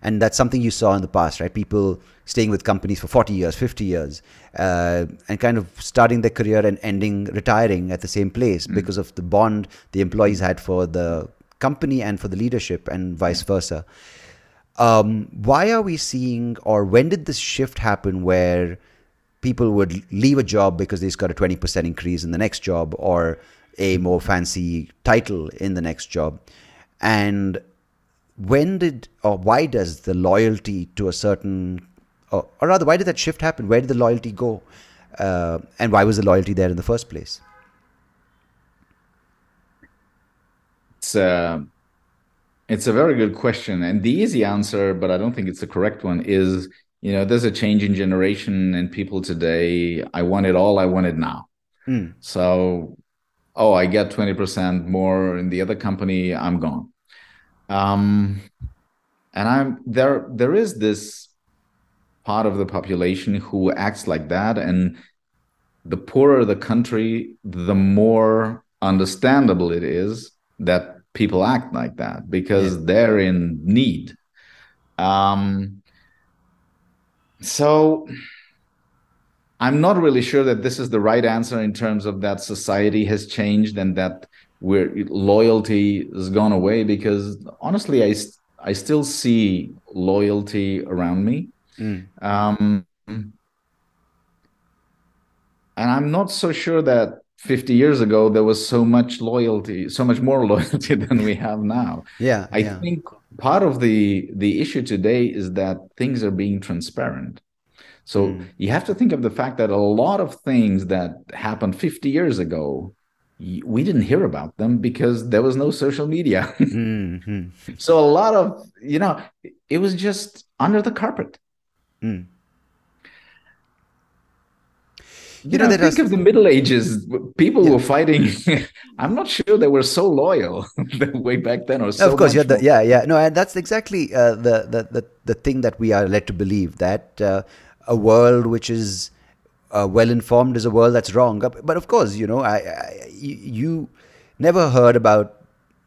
And that's something you saw in the past, right? People staying with companies for 40 years, 50 years, and kind of starting their career and ending, retiring at the same place because of the bond the employees had for the company and for the leadership, and vice versa. Why are we seeing, or when did this shift happen where people would leave a job because they've got a 20% increase in the next job, or a more fancy title in the next job? And when did, or why does the loyalty to a certain, or rather, why did that shift happen? Where did the loyalty go? And why was the loyalty there in the first place? It's a very good question. And the easy answer, but I don't think it's the correct one, is, you know, there's a change in generation and people today. I want it all. I want it now. So, oh, I get 20% more in the other company, I'm gone. And I'm there. There is this part of the population who acts like that. And the poorer the country, the more understandable it is that people act like that, because they're in need. So I'm not really sure that this is the right answer in terms of that society has changed and that where loyalty has gone away, because honestly, I still see loyalty around me. And I'm not so sure that 50 years ago, there was so much loyalty, so much more loyalty than we have now. Yeah, I think part of the issue today is that things are being transparent. So you have to think of the fact that a lot of things that happened 50 years ago, we didn't hear about them because there was no social media. So a lot of, you know, it was just under the carpet. You know, think of the Middle Ages. People were fighting. I'm not sure they were so loyal way back then, or so. Of course, no, and that's exactly the thing that we are led to believe, that a world which is well informed is a world that's wrong. But of course, you know, you never heard about,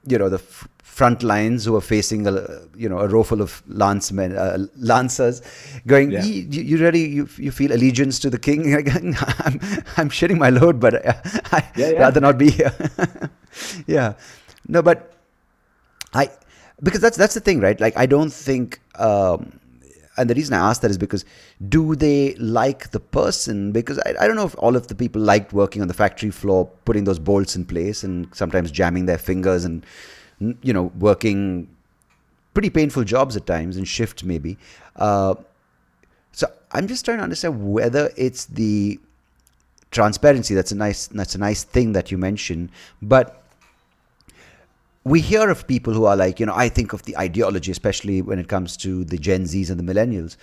you know, the front lines who are facing a row full of lancemen, lancers, going. Yeah. You really you feel allegiance to the king? I'm shitting my load, but I'd rather not be here. No, but because that's the thing, right? Like, I don't think, and the reason I ask that is because, do they like the person? Because I don't know if all of the people liked working on the factory floor, putting those bolts in place, and sometimes jamming their fingers and, you know, working pretty painful jobs at times and shifts maybe. So I'm just trying to understand whether it's the transparency. That's a nice thing that you mentioned. But we hear of people who are like, you know, I think of the ideology, especially when it comes to the Gen Zs and the millennials,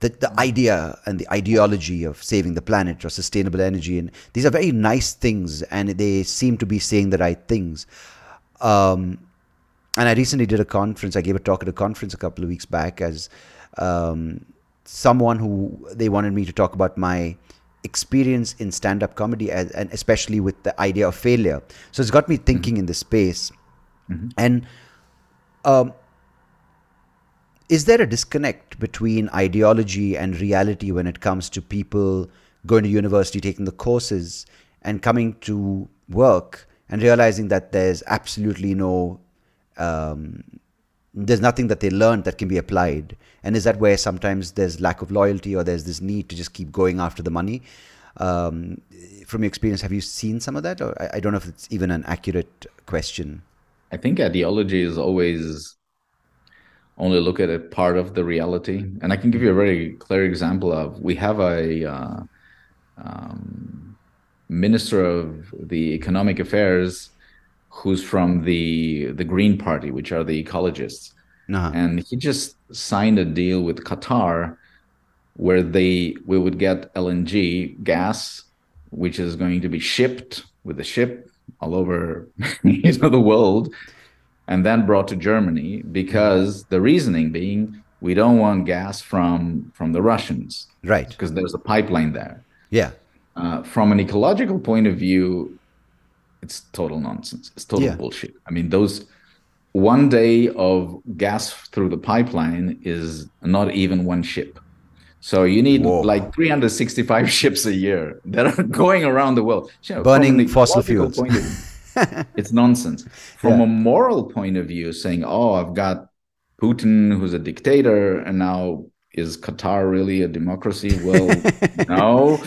that the idea and the ideology of saving the planet or sustainable energy, and these are very nice things, and they seem to be saying the right things. And I recently did a conference. I gave a talk at a conference a couple of weeks back as someone who they wanted me to talk about my experience in stand-up comedy, and especially with the idea of failure. So it's got me thinking in this space. And is there a disconnect between ideology and reality when it comes to people going to university, taking the courses, and coming to work and realizing that there's absolutely no, there's nothing that they learned that can be applied? And is that where sometimes there's lack of loyalty, or there's this need to just keep going after the money? From your experience, have you seen some of that? Or I don't know if it's even an accurate question. I think ideology is always only look at a part of the reality. And I can give you a very clear example of, we have a minister of the economic affairs who's from the Green Party, which are the ecologists. And he just signed a deal with Qatar where we would get LNG gas, which is going to be shipped with a ship all over the world, and then brought to Germany, because the reasoning being, we don't want gas from the Russians, right? Because there's a pipeline there. From an ecological point of view, it's total nonsense. It's total bullshit. I mean, those one day of gas through the pipeline is not even one ship. So you need like 365 ships a year that are going around the world. You know, burning fossil fuels. It's nonsense. From a moral point of view, saying, oh, I've got Putin, who's a dictator, and now is Qatar really a democracy? Well, no.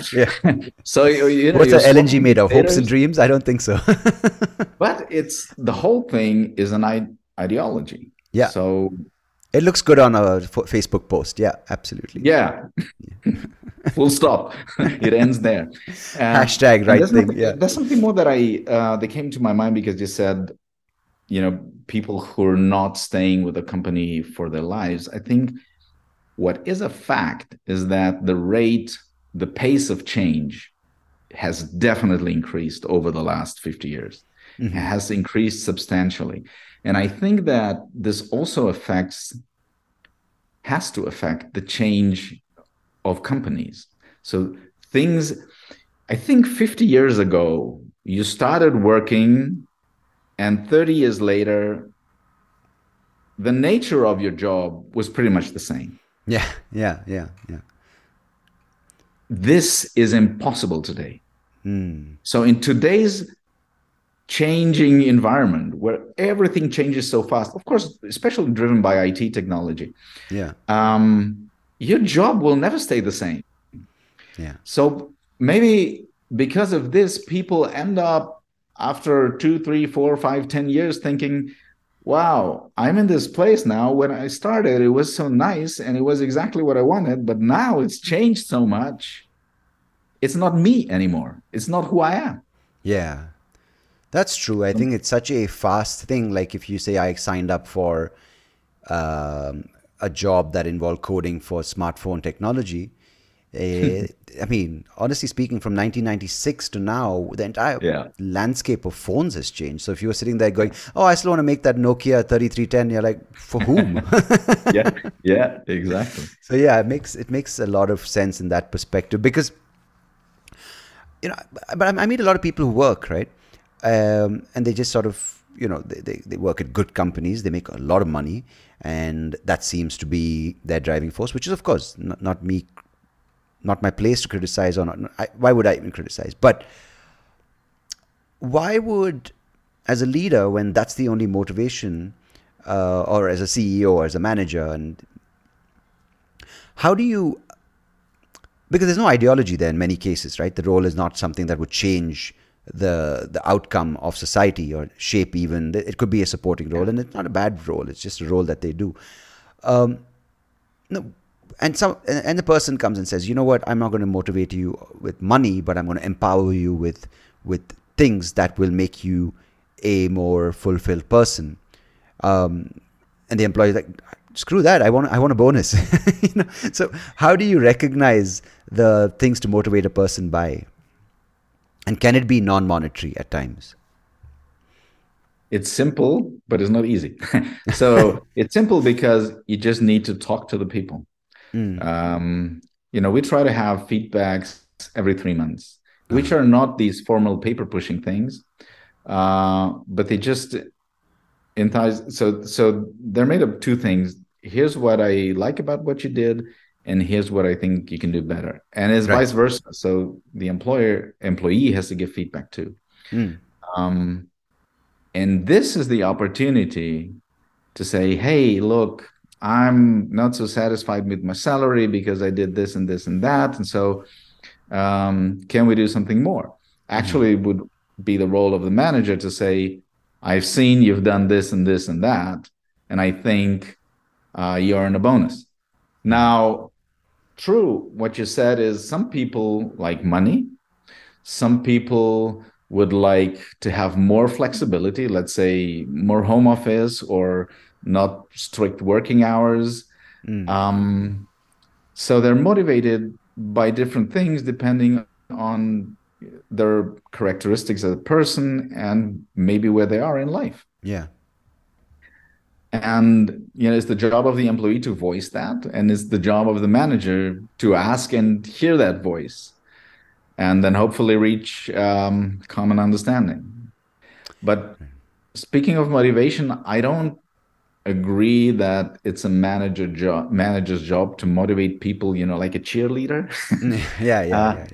So, you know, what's the LNG made of? Hopes and dreams? I don't think so. But it's, the whole thing is an ideology. Yeah. So it looks good on a Facebook post. Yeah, absolutely. Yeah. Full stop. It ends there. Hashtag right thing. Yeah. There's something more that that came to my mind, because you said, you know, people who are not staying with a company for their lives. I think what is a fact is that the pace of change has definitely increased over the last 50 years. It has increased substantially. And I think that this also has to affect the change of companies. So I think 50 years ago, you started working, and 30 years later, the nature of your job was pretty much the same. Yeah. This is impossible today. Mm. So in today's changing environment where everything changes so fast, of course, especially driven by IT technology, your job will never stay the same. Yeah. So maybe because of this, people end up after 2, 3, 4, 5, 10 years thinking, wow, I'm in this place now. When I started, it was so nice and it was exactly what I wanted, but now it's changed so much. It's not me anymore. It's not who I am. Yeah, that's true. I think it's such a fast thing. Like if you say I signed up for a job that involved coding for smartphone technology, I mean, honestly speaking, from 1996 to now, the entire landscape of phones has changed. So if you were sitting there going, oh, I still want to make that Nokia 3310, you're like, for whom? yeah, exactly. So yeah, it makes a lot of sense in that perspective, because, you know, but I meet a lot of people who work, right? And they just sort of, you know, they work at good companies, they make a lot of money, and that seems to be their driving force, which is, of course, not me, not my place to criticize or not. Why would I even criticize? But why would, as a leader, when that's the only motivation, or as a CEO or as a manager, and how do you, because there's no ideology there in many cases, right? The role is not something that would change the outcome of society or shape even. It could be a supporting role, and it's not a bad role. It's just a role that they do. And the person comes and says, you know what, I'm not going to motivate you with money, but I'm going to empower you with things that will make you a more fulfilled person. And the employee's like, screw that, I want a bonus. You know? So how do you recognize the things to motivate a person by? And can it be non-monetary at times? It's simple, but it's not easy. So it's simple because you just need to talk to the people. Mm. You know, we try to have feedbacks every 3 months, which are not these formal paper pushing things, but they just entice. So they're made of two things. Here's what I like about what you did, and here's what I think you can do better. And it's vice versa. So the employee has to give feedback too. Mm. And this is the opportunity to say, hey, look, I'm not so satisfied with my salary because I did this and this and that. And so can we do something more? Actually, it would be the role of the manager to say, I've seen you've done this and this and that, and I think you earn a bonus. Now, true, what you said is some people like money. Some people would like to have more flexibility, let's say more home office or not strict working hours. Mm. So they're motivated by different things depending on their characteristics as a person and maybe where they are in life. Yeah. And, you know, it's the job of the employee to voice that, and it's the job of the manager to ask and hear that voice, and then hopefully reach common understanding. But speaking of motivation, I don't agree that it's a manager's job to motivate people, you know, like a cheerleader. Yeah.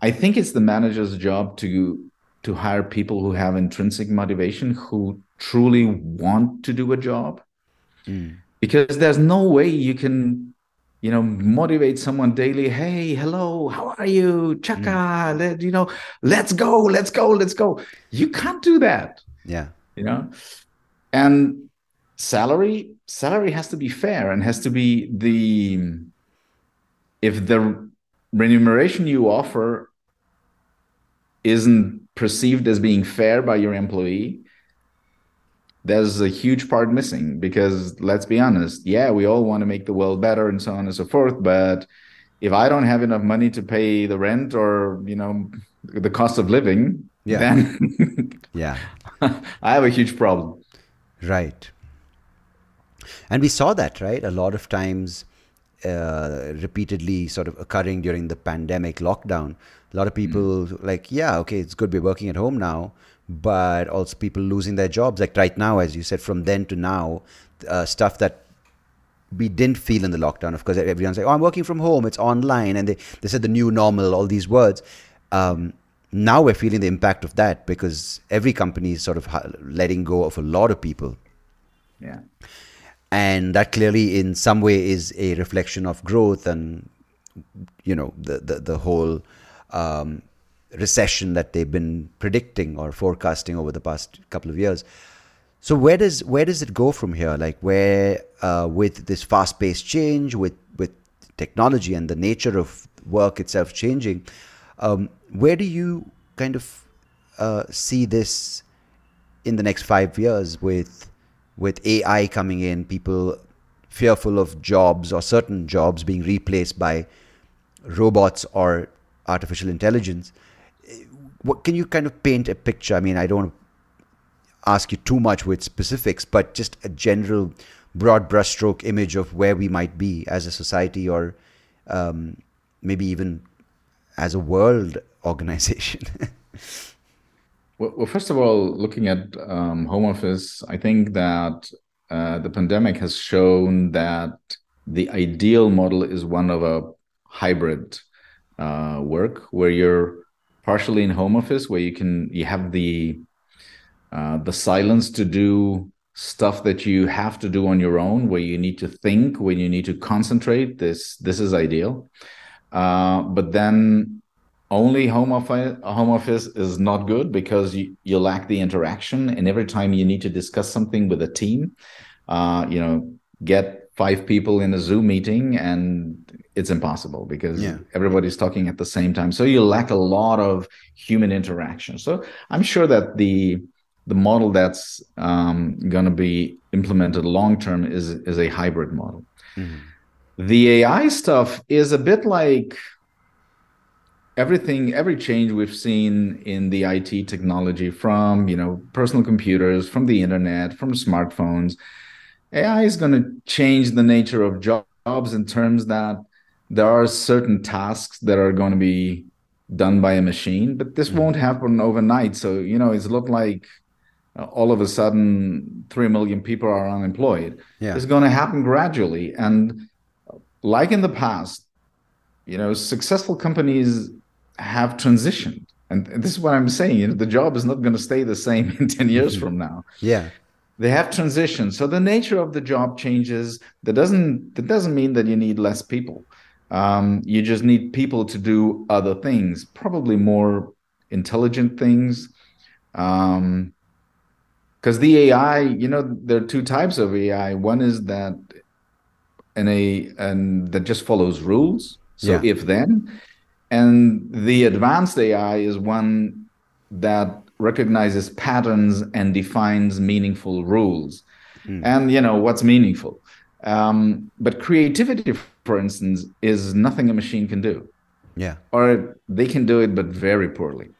I think it's the manager's job to hire people who have intrinsic motivation, who truly want to do a job. Mm. Because there's no way you can, you know, motivate someone daily. Hey, hello, how are you? Chaka, you know, let's go. You can't do that. Yeah. You know, and salary has to be fair and has to be if the remuneration you offer isn't perceived as being fair by your employee, there's a huge part missing, because let's be honest, we all want to make the world better and so on and so forth, but if I don't have enough money to pay the rent or, you know, the cost of living, then I have a huge problem. Right. And we saw that, right? A lot of times, repeatedly sort of occurring during the pandemic lockdown, a lot of people like, it's good we're working at home now, but also people losing their jobs. Like right now, as you said, from then to now, stuff that we didn't feel in the lockdown. Of course, everyone's like, oh, I'm working from home, it's online. And they said the new normal, all these words. Now we're feeling the impact of that because every company is sort of letting go of a lot of people. Yeah. And that clearly in some way is a reflection of growth and, you know, the whole recession that they've been predicting or forecasting over the past couple of years. So where does it go from here? Like where, with this fast paced change, with technology and the nature of work itself changing, where do you kind of see this in the next 5 years with AI coming in, people fearful of jobs or certain jobs being replaced by robots or artificial intelligence? What can you kind of paint a picture? I mean, I don't want to ask you too much with specifics, but just a general broad brushstroke image of where we might be as a society or maybe even as a world organization. Well, first of all, looking at home office, I think that the pandemic has shown that the ideal model is one of a hybrid work where you're partially in home office, where you have the silence to do stuff that you have to do on your own, where you need to think, where you need to concentrate. This is ideal. But then only home office is not good because you lack the interaction. And every time you need to discuss something with a team, get 5 people in a Zoom meeting and it's impossible because everybody's talking at the same time. So you lack a lot of human interaction. So I'm sure that the model that's going to be implemented long-term is a hybrid model. Mm-hmm. The AI stuff is a bit like every change we've seen in the IT technology, from personal computers, from the internet, from smartphones. AI is going to change the nature of jobs in terms that there are certain tasks that are going to be done by a machine, but this won't happen overnight. So, it's not like all of a sudden 3 million people are unemployed. Yeah. It's going to happen gradually. And like in the past, successful companies have transitioned. And this is what I'm saying, the job is not going to stay the same in 10 years from now. Yeah. They have transitioned. So the nature of the job changes. That doesn't mean that you need less people. You just need people to do other things, probably more intelligent things. Because the AI, there are 2 types of AI. One is that that just follows rules. So if then, and the advanced AI is one that recognizes patterns and defines meaningful rules. And what's meaningful. But creativity, for instance, is nothing a machine can do. Yeah. Or they can do it, but very poorly.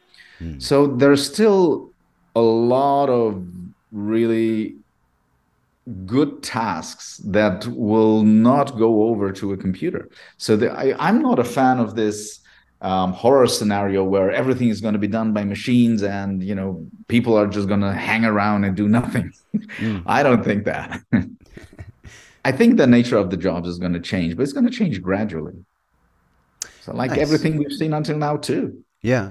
So there's still a lot of really good tasks that will not go over to a computer. So I'm not a fan of this horror scenario where everything is going to be done by machines and people are just going to hang around and do nothing. I don't think that. I think the nature of the jobs is going to change, but it's going to change gradually. So like everything we've seen until now too. Yeah.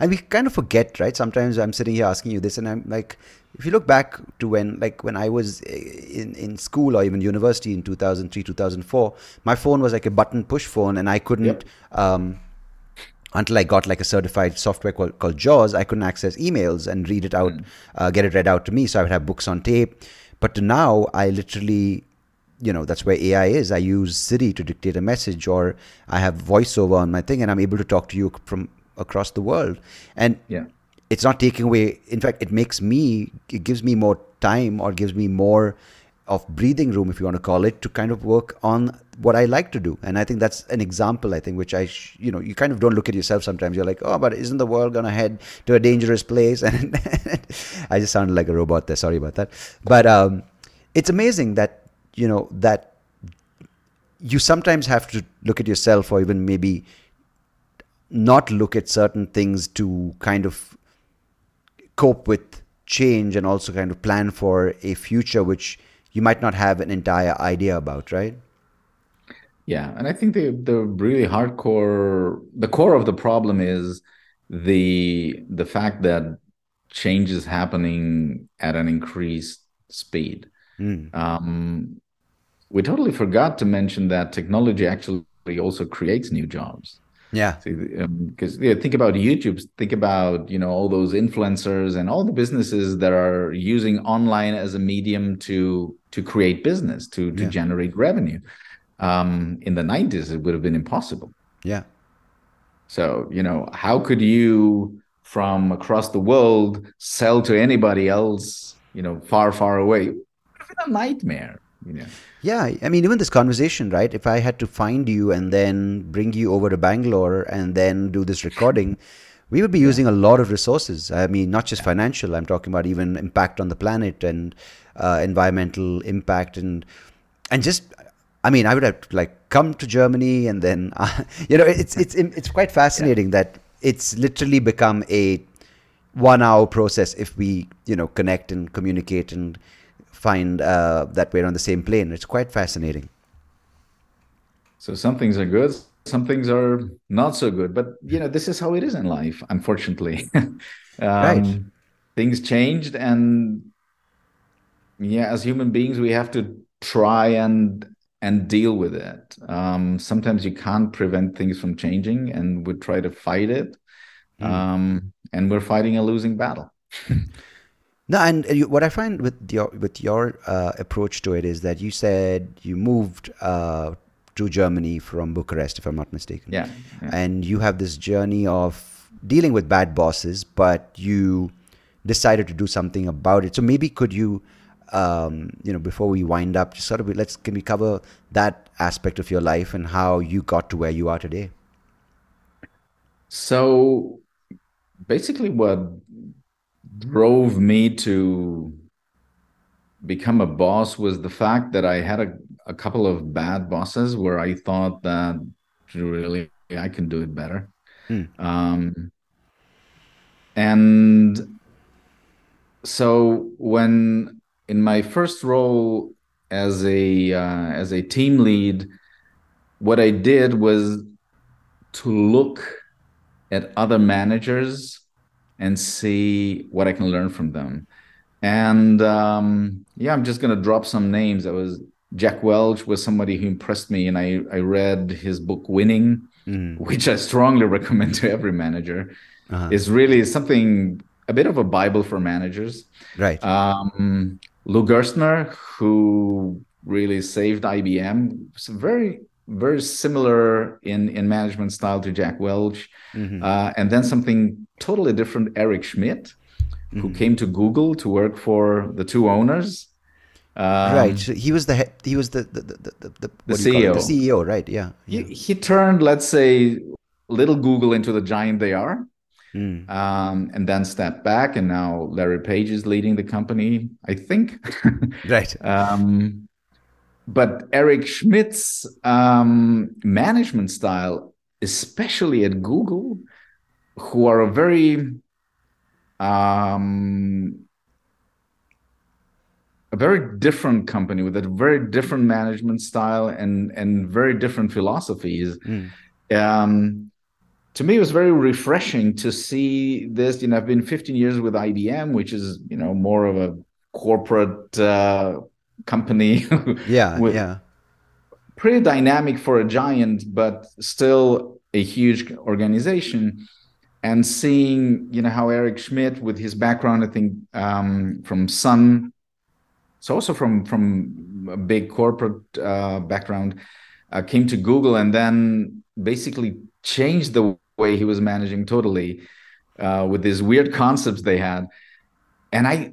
And we kind of forget, right? Sometimes I'm sitting here asking you this and I'm like, if you look back to when I was in school or even university in 2003, 2004, my phone was like a button push phone, and I couldn't, until I got like a certified software called JAWS, I couldn't access emails and read it out, get it read out to me. So I would have books on tape. But to now, I literally, that's where AI is. I use Siri to dictate a message, or I have voiceover on my thing and I'm able to talk to you from across the world. And it's not taking away. In fact, it gives me more time, or gives me more of breathing room, if you want to call it, to kind of work on what I like to do. And I think that's an example, which you kind of don't look at yourself sometimes. You're like, oh, but isn't the world going to head to a dangerous place? And I just sounded like a robot there. Sorry about that. But it's amazing that, that you sometimes have to look at yourself, or even maybe not look at certain things, to kind of cope with change and also kind of plan for a future which you might not have an entire idea about, right? Yeah, and I think the really hardcore, the core of the problem is the fact that change is happening at an increased speed. We totally forgot to mention that technology actually also creates new jobs. Yeah, because think about YouTube, think about all those influencers and all the businesses that are using online as a medium to create business, to generate revenue. In the 90s, it would have been impossible. Yeah. So how could you from across the world sell to anybody else? Far away, a nightmare. Yeah, I mean, even this conversation, right? If I had to find you and then bring you over to Bangalore and then do this recording, we would be using a lot of resources. I mean, not just financial, I'm talking about even impact on the planet and environmental impact and just, I mean, I would have to come to Germany and then, it's quite fascinating that it's literally become a 1-hour process if we, connect and communicate and find that we're on the same plane. It's quite fascinating. So some things are good, some things are not so good, but this is how it is in life, unfortunately. Right. Things changed, and as human beings, we have to try and deal with it. Sometimes you can't prevent things from changing, and we try to fight it. And we're fighting a losing battle. No, and what I find with your approach to it is that you said you moved to Germany from Bucharest, if I'm not mistaken. Yeah. And you have this journey of dealing with bad bosses, but you decided to do something about it. So maybe could you, before we wind up, just sort of can we cover that aspect of your life and how you got to where you are today? So basically what drove me to become a boss was the fact that I had a couple of bad bosses where I thought that really I can do it better. And so when in my first role as a team lead, what I did was to look at other managers and see what I can learn from them. And I'm just going to drop some names. That was Jack Welch, was somebody who impressed me, and I read his book Winning, which I strongly recommend to every manager. It's really something, a bit of a Bible for managers. Right. Lou Gerstner, who really saved IBM, it's very similar in management style to Jack Welch. And then something totally different, Eric Schmidt, who came to Google to work for the two owners. Right, so he was the CEO. The CEO, right? Yeah. He turned, let's say, little Google into the giant they are, and then stepped back, and now Larry Page is leading the company, I think. Right. But Eric Schmidt's management style, especially at Google, who are a very different company with a very different management style and very different philosophies. To me, it was very refreshing to see this. I've been 15 years with IBM, which is more of a corporate company. Pretty dynamic for a giant, but still a huge organization. And seeing, how Eric Schmidt, with his background, I think from Sun, so also from a big corporate background, came to Google and then basically changed the way he was managing totally with these weird concepts they had. And I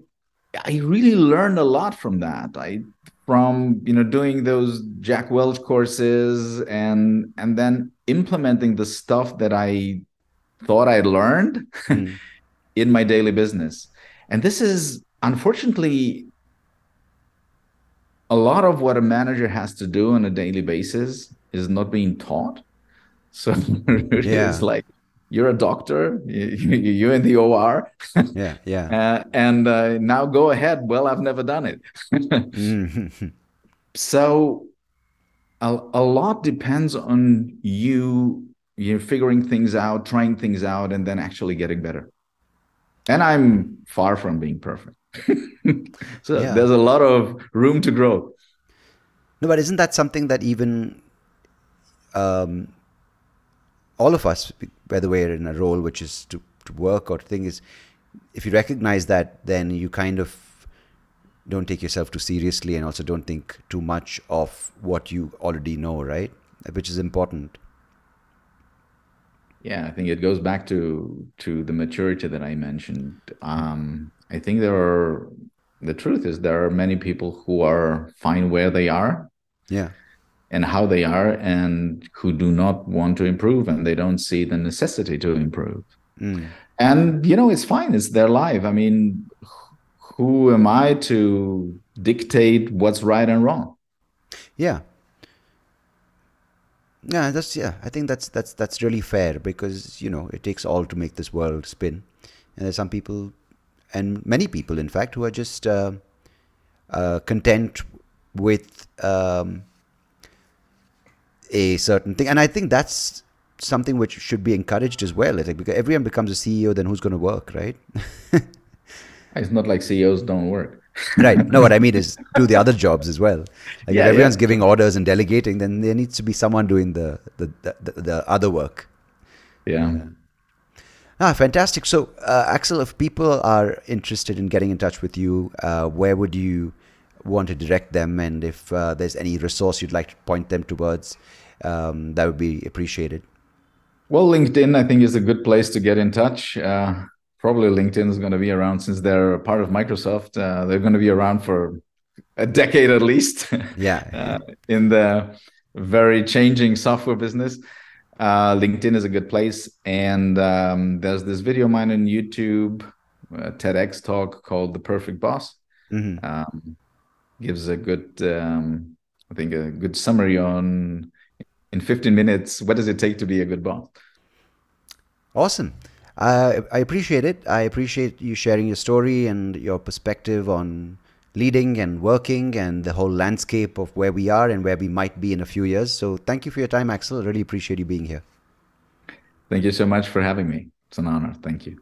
really learned a lot from that. From doing those Jack Welch courses and then implementing the stuff that I thought I learned in my daily business. And this is unfortunately a lot of what a manager has to do on a daily basis is not being taught. So it's like You're a doctor, you in the OR. Yeah, yeah. And now go ahead. Well, I've never done it. So a lot depends on you're figuring things out, trying things out, and then actually getting better. And I'm far from being perfect. So yeah, there's a lot of room to grow. No, but isn't that something that even all of us, whether we're in a role which is to work or thing, is if you recognize that, then you kind of don't take yourself too seriously and also don't think too much of what you already know, right? Which is important. Yeah, I think it goes back to the maturity that I mentioned. I think the truth is there are many people who are fine where they are, yeah, and how they are, and who do not want to improve, and they don't see the necessity to improve. Mm. And, you know, it's fine. It's their life. I mean, who am I to dictate what's right and wrong? Yeah. Yeah, I think that's really fair, because, you know, it takes all to make this world spin, and there's some people, and many people, in fact, who are just content with a certain thing, and I think that's something which should be encouraged as well. I think because everyone becomes a CEO, then who's going to work, right? It's not like CEOs don't work. Right. No, what I mean is do the other jobs as well. Like, yeah, if everyone's giving orders and delegating, then there needs to be someone doing the other work. Yeah. Fantastic. So, Axel, if people are interested in getting in touch with you, where would you want to direct them? And if there's any resource you'd like to point them towards, that would be appreciated. Well, LinkedIn, I think, is a good place to get in touch. Probably LinkedIn is going to be around, since they're part of Microsoft. They're going to be around for a decade at least. Yeah. In the very changing software business. LinkedIn is a good place. And there's this video of mine on YouTube, a TEDx talk called The Perfect Boss. Mm-hmm. Gives a good, I think, a good summary on, in 15 minutes, what does it take to be a good boss? Awesome. I appreciate it. I appreciate you sharing your story and your perspective on leading and working and the whole landscape of where we are and where we might be in a few years. So thank you for your time, Axel. I really appreciate you being here. Thank you so much for having me. It's an honor. Thank you.